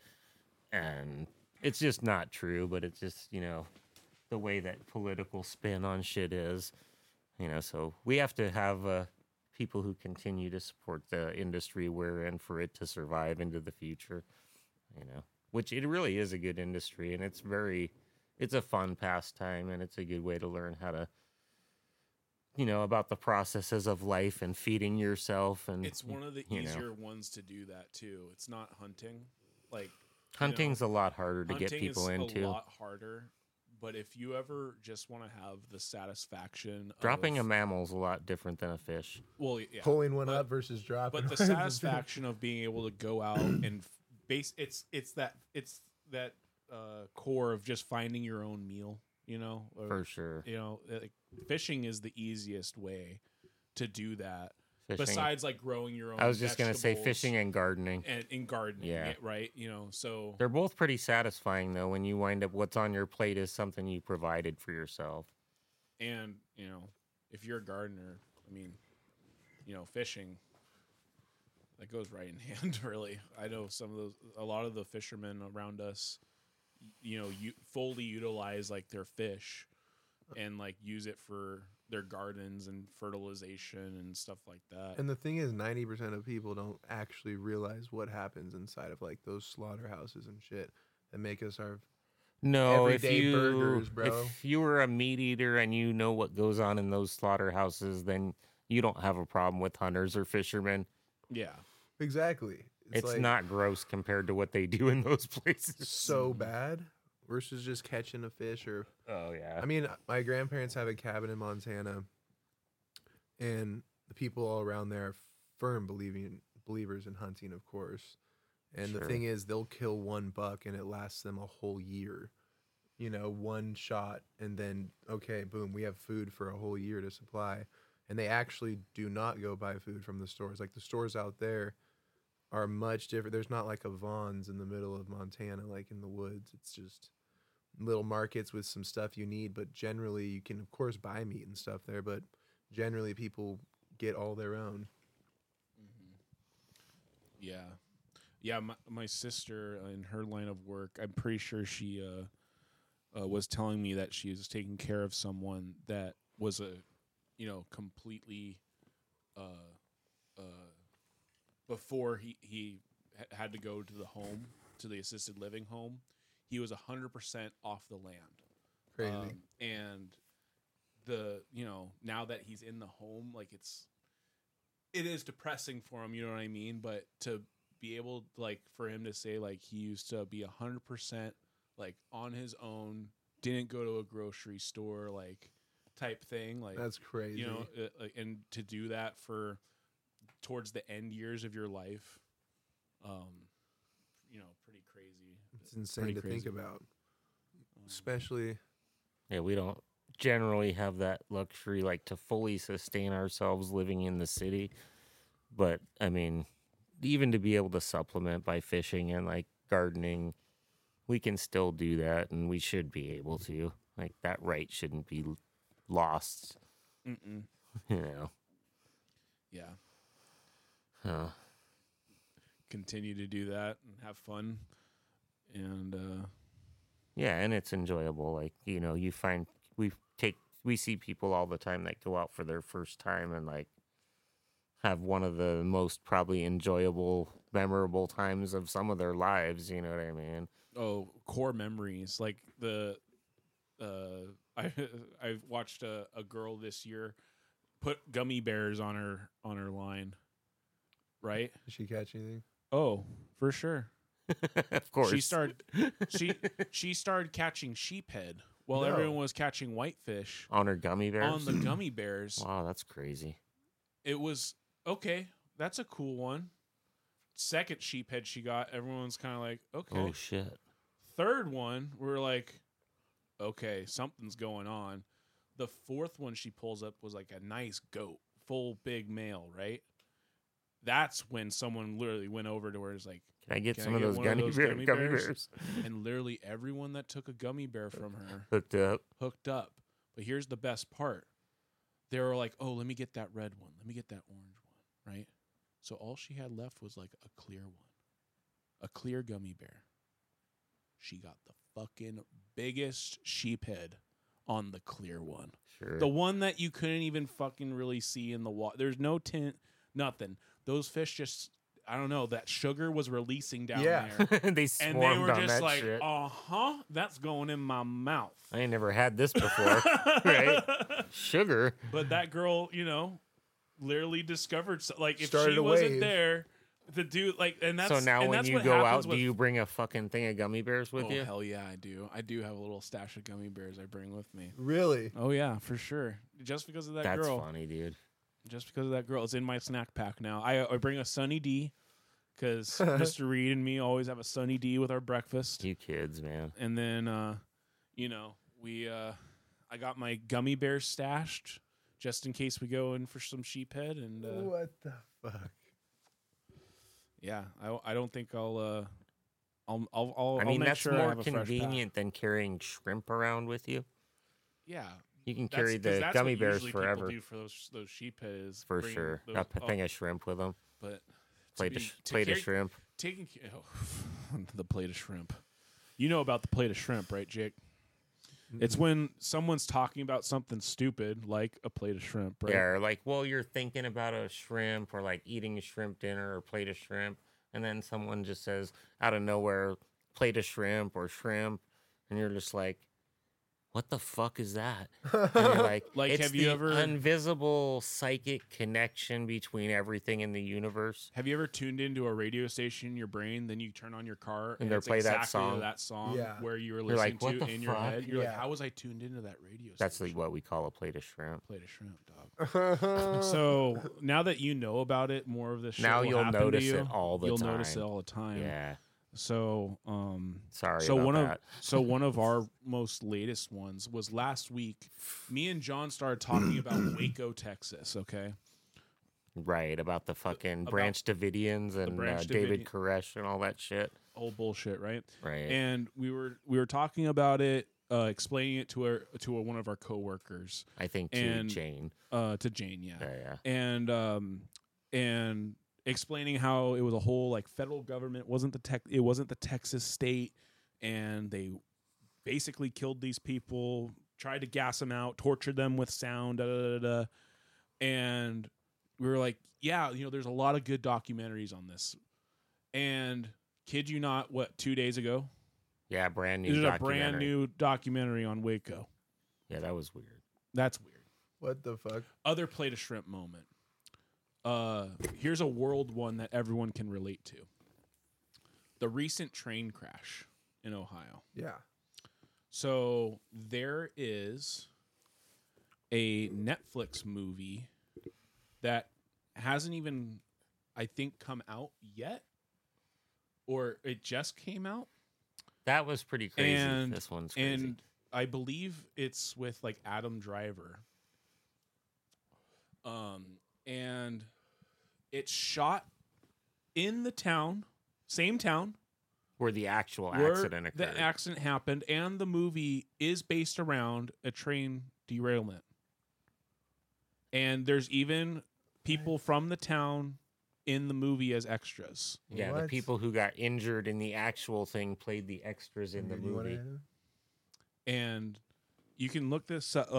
And it's just not true, but it's just, you know, the way that political spin on shit is, you know. So we have to have people who continue to support the industry we're in for it to survive into the future, you know, which it really is a good industry, and it's very... it's a fun pastime, and it's a good way to learn how to, you know, about the processes of life and feeding yourself. And it's one of the easier ones to do that too. It's not hunting. Like, hunting's a lot harder to get people into. Hunting is a lot harder, but if you ever just want to have the satisfaction of... dropping a mammal's a lot different than a fish. Well, yeah. Pulling one up versus dropping. But the satisfaction of being able to go out and it's that core of just finding your own meal, you know, or, for sure, you know, like, fishing is the easiest way to do that. Fishing, besides like growing your own... I was just gonna say fishing and gardening. And in gardening, right, you know. So they're both pretty satisfying though, when you wind up what's on your plate is something you provided for yourself. And, you know, if you're a gardener, I mean, you know, fishing, that goes right in hand, really. I know some of those, a lot of the fishermen around us, you know, you fully utilize like their fish and like use it for their gardens and fertilization and stuff like that. And the thing is, 90% of people don't actually realize what happens inside of like those slaughterhouses and shit that make us our everyday burgers, bro. If you were a meat eater and you know what goes on in those slaughterhouses, then you don't have a problem with hunters or fishermen. Yeah, exactly. It's like, not gross compared to what they do in those places. So bad versus just catching a fish or... Oh, yeah. I mean, my grandparents have a cabin in Montana, and the people all around there are firm believers in hunting, of course. And sure. The thing is, they'll kill one buck, and it lasts them a whole year. You know, one shot, and then, okay, boom, we have food for a whole year to supply. And they actually do not go buy food from the stores. Like, the stores out there are much different. There's not like a Vons in the middle of Montana, like in the woods. It's just little markets with some stuff you need, but generally you can, of course, buy meat and stuff there, but generally people get all their own. Mm-hmm. Yeah. Yeah, my sister in her line of work, I'm pretty sure she was telling me that she was taking care of someone that was a, you know, completely... before he had to go to the home, to the assisted living home, he was 100% off the land. Crazy. And the, you know, now that he's in the home, like it is depressing for him, you know what I mean? But to be able, like, for him to say, like, he used to be 100%, like, on his own, didn't go to a grocery store, like, type thing. Like, that's crazy. You know, and to do that for... towards the end years of your life, you know, pretty crazy. It's insane to think about, especially. Yeah, we don't generally have that luxury, like, to fully sustain ourselves living in the city. But, I mean, even to be able to supplement by fishing and, like, gardening, we can still do that, and we should be able to. Like, that right shouldn't be lost. Mm-mm. You know? Yeah. Huh. Continue to do that and have fun, and yeah, and it's enjoyable. Like, you know, you find we see people all the time that go out for their first time and, like, have one of the most probably enjoyable, memorable times of some of their lives. You know what I mean? Oh, core memories. Like the I've watched a girl this year put gummy bears on her line. Right? Did she catch anything? Oh, for sure. Of course. She started catching sheephead while everyone was catching whitefish. On her gummy bears? On the gummy bears. Wow, that's crazy. It was, okay, that's a cool one. Second sheephead she got, everyone's kind of like, okay. Oh, shit. Third one, we're like, okay, something's going on. The fourth one she pulls up was like a nice goat, full big male, right? That's when someone literally went over to her and was like, can I get some of those gummy bears? And literally everyone that took a gummy bear from her hooked up. But here's the best part. They were like, oh, let me get that red one. Let me get that orange one, right? So all she had left was like a clear one, a clear gummy bear. She got the fucking biggest sheephead on the clear one. Sure. The one that you couldn't even fucking really see in the water. There's no tint. Nothing. Those fish just, I don't know, that sugar was releasing down there. They swarmed on that shit. And they were just like, uh-huh, that's going in my mouth. I ain't never had this before, right? Sugar. But that girl, you know, literally discovered, like, if she wasn't there, the dude, like, and that's... So now when you go out, do you bring a fucking thing of gummy bears with you? Oh, hell yeah, I do. I do have a little stash of gummy bears I bring with me. Really? Oh, yeah, for sure. Just because of that girl. That's funny, dude. Just because of that girl. It's in my snack pack now. I bring a Sunny D because Mr. Reed and me always have a Sunny D with our breakfast. You kids, man. And then, you know, I got my gummy bear stashed just in case we go in for some sheephead. And what the fuck? Yeah, I don't think I'll make sure I have a fresh pack. I mean, that's more convenient than carrying shrimp around with you. Yeah. You can carry the gummy bears forever. That's what for those sheep heads. For sure. Those, a thing of shrimp with them. But plate of shrimp. The plate of shrimp. You know about the plate of shrimp, right, Jake? Mm-hmm. It's when someone's talking about something stupid, like a plate of shrimp, right? Yeah, or like, well, you're thinking about a shrimp or like eating a shrimp dinner or plate of shrimp. And then someone just says, out of nowhere, plate of shrimp or shrimp. And you're just like, what the fuck is that? And you're like, it's have you ever invisible psychic connection between everything in the universe. Have you ever tuned into a radio station in your brain, then you turn on your car and it's play exactly that song yeah. where you were listening like, to in fuck? Your head? You're like, how was I tuned into that radio station? That's like what we call a plate of shrimp. Plate of shrimp, dog. So now that you know about it, more of this shit now you'll notice it all the time. You'll notice it all the time. Yeah. So, one of our most latest ones was last week. Me and John started talking about Waco, Texas. Okay, right about the fucking Branch Davidians and Branch David Koresh and all that shit. Old bullshit, right? Right. And we were talking about it, explaining it to one of our coworkers. I think Jane. To Jane, yeah. Yeah. And explaining how it was a whole like federal government wasn't the Texas state, and they basically killed these people, tried to gas them out, tortured them with sound, and we were like, yeah, you know, there's a lot of good documentaries on this. And kid you not, what, 2 days ago? Yeah, there's a brand new documentary on Waco. Yeah, that was weird. That's weird. What the fuck? Other plate of shrimp moment. Here's a world one that everyone can relate to. The recent train crash in Ohio. Yeah. So there is a Netflix movie that hasn't even, I think, come out yet. Or it just came out. That was pretty crazy. And, this one's crazy. And I believe it's with, like, Adam Driver. And it's shot in the town, same town. Where the actual accident occurred. The accident happened, and the movie is based around a train derailment. And there's even people from the town in the movie as extras. Yeah, what? The people who got injured in the actual thing played the extras in the movie. And you can look this up,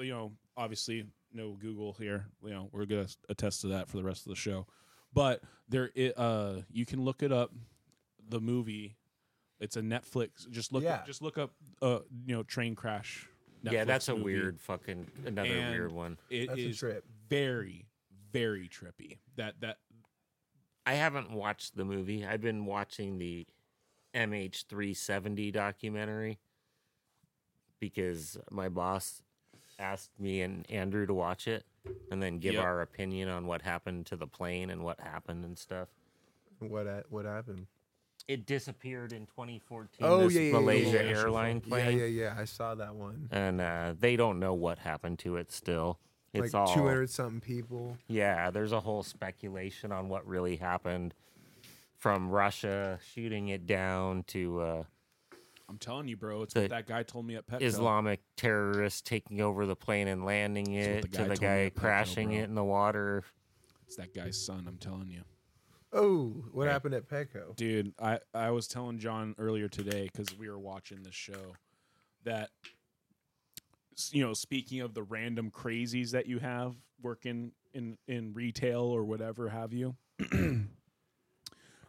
you know, obviously... No Google here. You know, we're gonna attest to that for the rest of the show. But there, you can look it up. The movie, it's a Netflix. Just look up. You know, train crash. Netflix yeah, that's movie. A weird fucking another and weird one. That's a trip. Very, very trippy. That I haven't watched the movie. I've been watching the MH370 documentary because my boss asked me and Andrew to watch it and then give our opinion on what happened to the plane and what happened and stuff. What happened? It disappeared in 2014. Oh, Malaysia airline plane. Yeah. I saw that one. And they don't know what happened to it still. It's like 200-something people. Yeah, there's a whole speculation on what really happened from Russia shooting it down to... I'm telling you, bro, it's what that guy told me at Petco. Islamic terrorists taking over the plane and landing it, to the guy crashing it in the water. It's that guy's son, I'm telling you. Oh, what happened at Petco? Dude, I was telling John earlier today, because we were watching this show, that, you know, speaking of the random crazies that you have working in retail or whatever have you,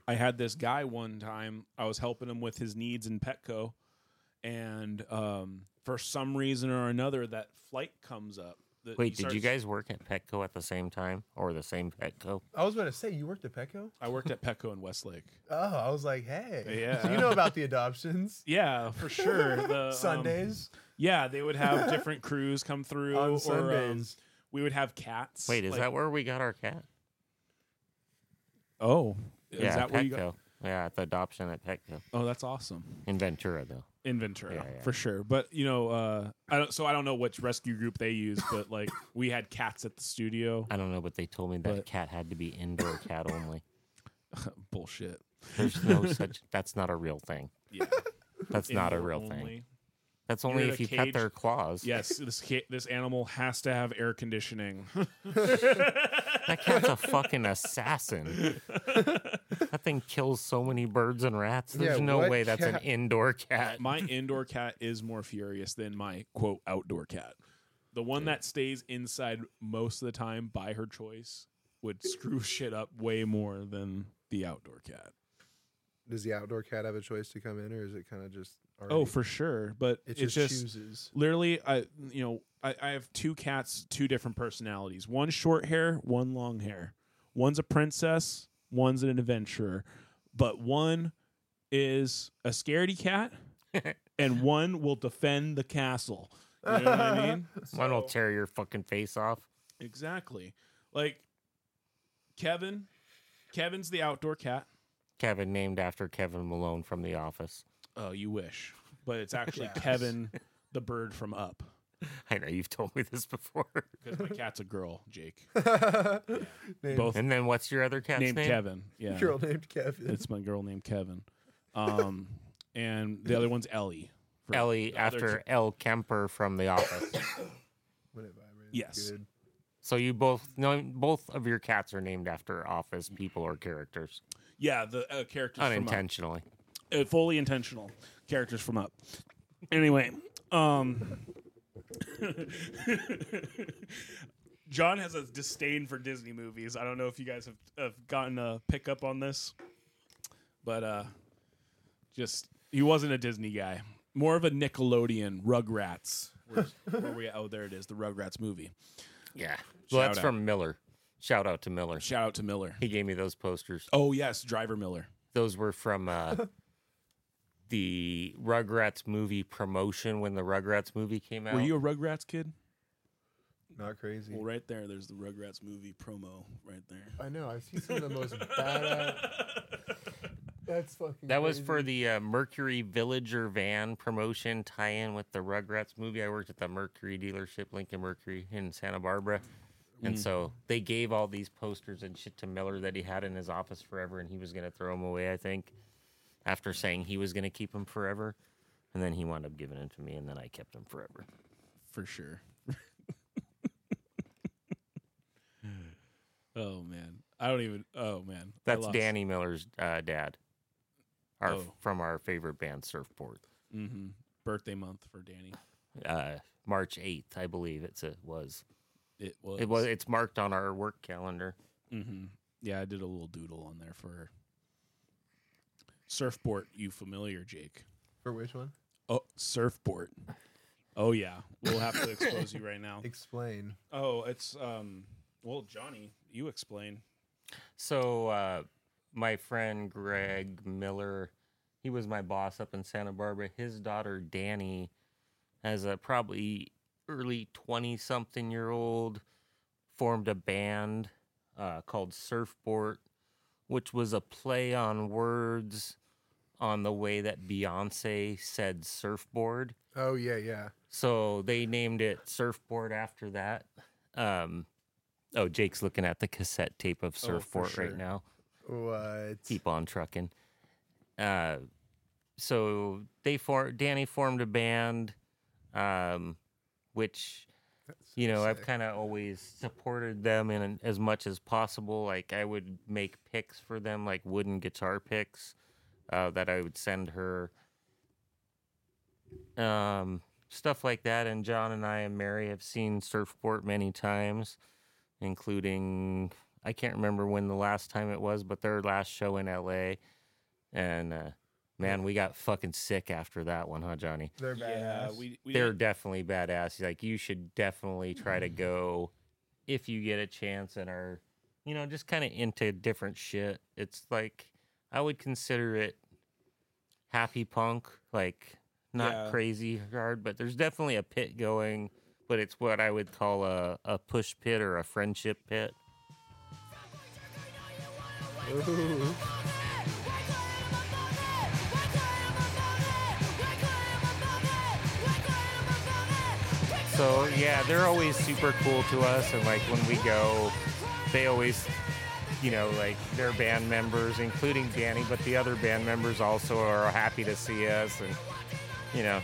I had this guy one time. I was helping him with his needs in Petco, and for some reason or another, that flight comes up. Did you guys work at Petco at the same time or the same Petco? I was going to say, you worked at Petco? I worked at Petco in Westlake. Oh, I was like, hey, yeah. So you know about the adoptions. Yeah, for sure. Sundays? Yeah, they would have different crews come through. On Sundays. We would have cats. Wait, is that where we got our cat? Oh, yeah, is that where you got? Yeah, at the adoption at Petco. Oh, that's awesome. In Ventura, though. In Ventura, yeah. For sure. But, you know, I don't know which rescue group they use, but, like, we had cats at the studio. I don't know, but they told me that cat had to be indoor cat only. Bullshit. There's no such... That's not a real thing. Yeah. That's not a real thing. That's only if you cut their claws. Yes, this animal has to have air conditioning. That cat's a fucking assassin. That thing kills so many birds and rats. There's no way that's an indoor cat. My indoor cat is more furious than my, quote, outdoor cat. The one that stays inside most of the time by her choice would screw shit up way more than the outdoor cat. Does the outdoor cat have a choice to come in, or is it kind of just... Oh, for sure, but it just chooses. Literally, I have two cats, two different personalities. One short hair, one long hair. One's a princess, one's an adventurer. But one is a scaredy cat, and one will defend the castle. You know what I mean? One will tear your fucking face off. Exactly. Like, Kevin's the outdoor cat. Kevin, named after Kevin Malone from The Office. Oh, you wish. But it's actually Kevin, the bird from Up. I know you've told me this before. Because my cat's a girl, Jake. Yeah. Both. And then what's your other cat's name? Kevin. Yeah. Girl named Kevin. It's my girl named Kevin. And the other one's Ellie. Ellie after El Kemper from The Office. What it vibrated. Yes. Good. So you both of your cats are named after Office people or characters. Yeah, the characters unintentionally. From Up. Fully intentional characters from Up. Anyway, John has a disdain for Disney movies. I don't know if you guys have gotten a pickup on this, but he wasn't a Disney guy. More of a Nickelodeon, Rugrats. There it is, the Rugrats movie. Yeah, well, that's from Miller. Shout out to Miller. He gave me those posters. Oh yes, Driver Miller. Those were from. The Rugrats movie promotion when the Rugrats movie came out. Were you a Rugrats kid? Not crazy. Well, right there, there's the Rugrats movie promo right there. I know. I've seen some of the most badass. That's fucking crazy. That was for the Mercury Villager van promotion tie-in with the Rugrats movie. I worked at the Mercury dealership, Lincoln Mercury, in Santa Barbara. And so they gave all these posters and shit to Miller that he had in his office forever, and he was going to throw them away, I think. After saying he was going to keep him forever, and then he wound up giving it to me, and then I kept him forever. For sure. Oh, man. That's Danny Miller's dad from our favorite band, Surfbort. Mm-hmm. Birthday month for Danny. March 8th, I believe it was. It's marked on our work calendar. Mm-hmm. Yeah, I did a little doodle on there for her. Surfbort, you familiar, Jake? For which one? Oh, Surfbort. Oh yeah, we'll have to expose you right now. Explain. Oh, it's Johnny, you explain. So my friend Greg Miller, he was my boss up in Santa Barbara. His daughter Danny has a probably early 20-something-year-old formed a band called Surfbort, which was a play on words on the way that Beyonce said surfboard. Oh, yeah, yeah. So they named it Surfbort after that. Jake's looking at the cassette tape of Surfbort right now. What? Keep on trucking. So Danny formed a band, which... You know, I've kind of always supported them in as much as possible. Like, I would make picks for them, like wooden guitar picks that I would send her. Stuff like that. And John and I and Mary have seen Surfbort many times, including, I can't remember when the last time it was, but their last show in LA. And, man, we got fucking sick after that one, huh, Johnny? They're badass. Yeah, they're definitely badass. He's like, you should definitely try to go if you get a chance and are, you know, just kind of into different shit. It's like, I would consider it happy punk, like not crazy hard, but there's definitely a pit going, but it's what I would call a push pit or a friendship pit. Ooh. So, yeah, they're always super cool to us, and, like, when we go, they always, you know, like, their band members, including Danny, but the other band members also are happy to see us, and, you know,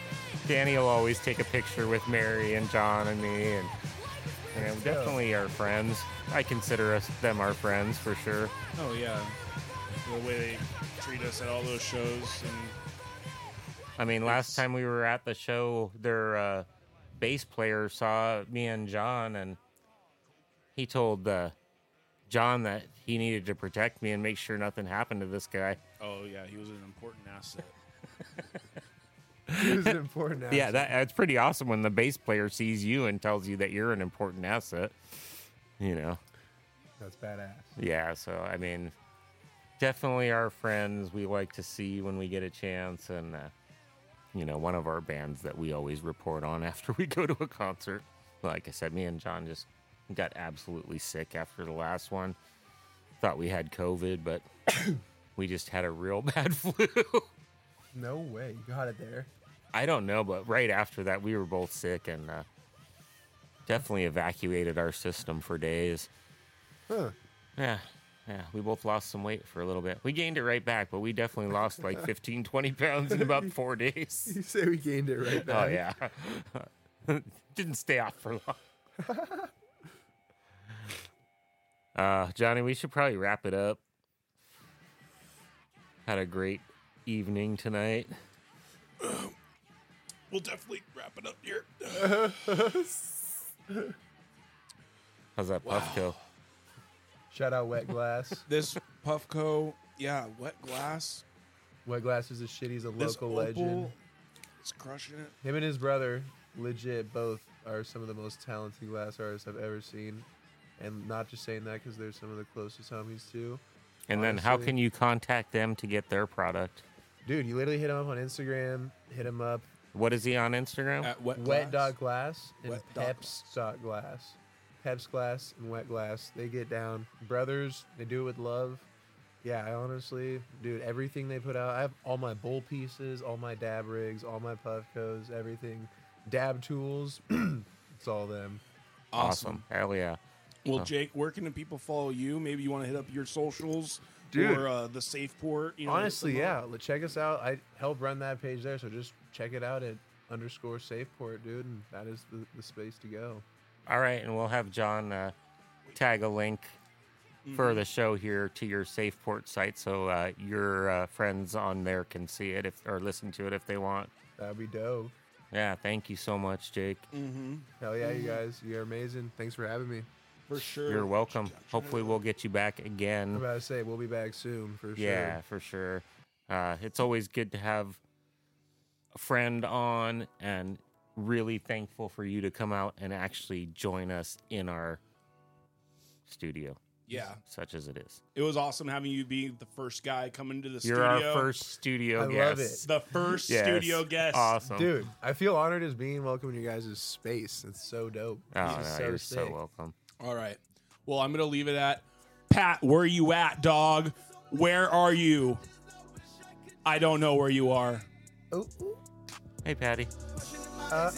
Danny will always take a picture with Mary and John and me, and we definitely are friends. I consider them our friends for sure. Oh yeah, the way they treat us at all those shows. And I mean, last time we were at the show, their bass player saw me and John, and he told John that he needed to protect me and make sure nothing happened to this guy. Oh yeah, he was an important asset. He was an important asset. Yeah, that's pretty awesome when the bass player sees you and tells you that you're an important asset. You know, that's badass. Yeah, so I mean, definitely our friends. We like to see when we get a chance, and you know, one of our bands that we always report on after we go to a concert. Like I said, me and John just got absolutely sick after the last one. Thought we had COVID, but we just had a real bad flu. No way. You got it there. I don't know, but right after that, we were both sick and definitely evacuated our system for days. Huh. Yeah. We both lost some weight for a little bit. We gained it right back, but we definitely lost like 15, 20 pounds in about 4 days. You say we gained it right back. Oh, yeah. Didn't stay off for long. Johnny, we should probably wrap it up. Had a great evening tonight. We'll definitely wrap it up here. How's that Puffco? Shout out Wet Glass. This Puffco, yeah, Wet Glass. Wet Glass is a shit. He's a local legend. It's crushing it. Him and his brother, legit, both are some of the most talented glass artists I've ever seen. And not just saying that because they're some of the closest homies too. And honestly, then how can you contact them to get their product? Dude, you literally hit him up on Instagram. Hit him up. What is he on Instagram? At wet.glass and peps.glass. Peps Glass and Wet Glass. They get down. Brothers, they do it with love. Yeah, I honestly, dude, everything they put out. I have all my bowl pieces, all my dab rigs, all my Puffcos, everything. Dab tools. It's all them. Awesome. Hell yeah. Well, Jake, where can the people follow you? Maybe you want to hit up your socials, dude, or the Safeport. You know, honestly, yeah. Check us out. I help run that page there, so just check it out at _Safeport, dude, and that is the space to go. All right, and we'll have John tag a link for the show here to your Safeport site so your friends on there can see it or listen to it if they want. That'd be dope. Yeah, thank you so much, Jake. Mm-hmm. Hell yeah, you guys. You're amazing. Thanks for having me. For sure. You're welcome. Hopefully we'll get you back again. I was about to say, we'll be back soon, for sure. Yeah, for sure. It's always good to have a friend on, and really thankful for you to come out and actually join us in our studio. Yeah. Such as it is. It was awesome having you be the first guy coming to the studio. You're our first studio guest. I love it. The first studio guest. Awesome. Dude, I feel honored as being welcome in your guys' space. It's so dope. Oh, no, you're so welcome. All right. Well, I'm going to leave it at, Pat, where you at, dog? Where are you? I don't know where you are. Oh, oh. Hey, Patty.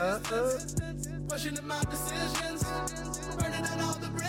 Questioning my decisions. Burning out all the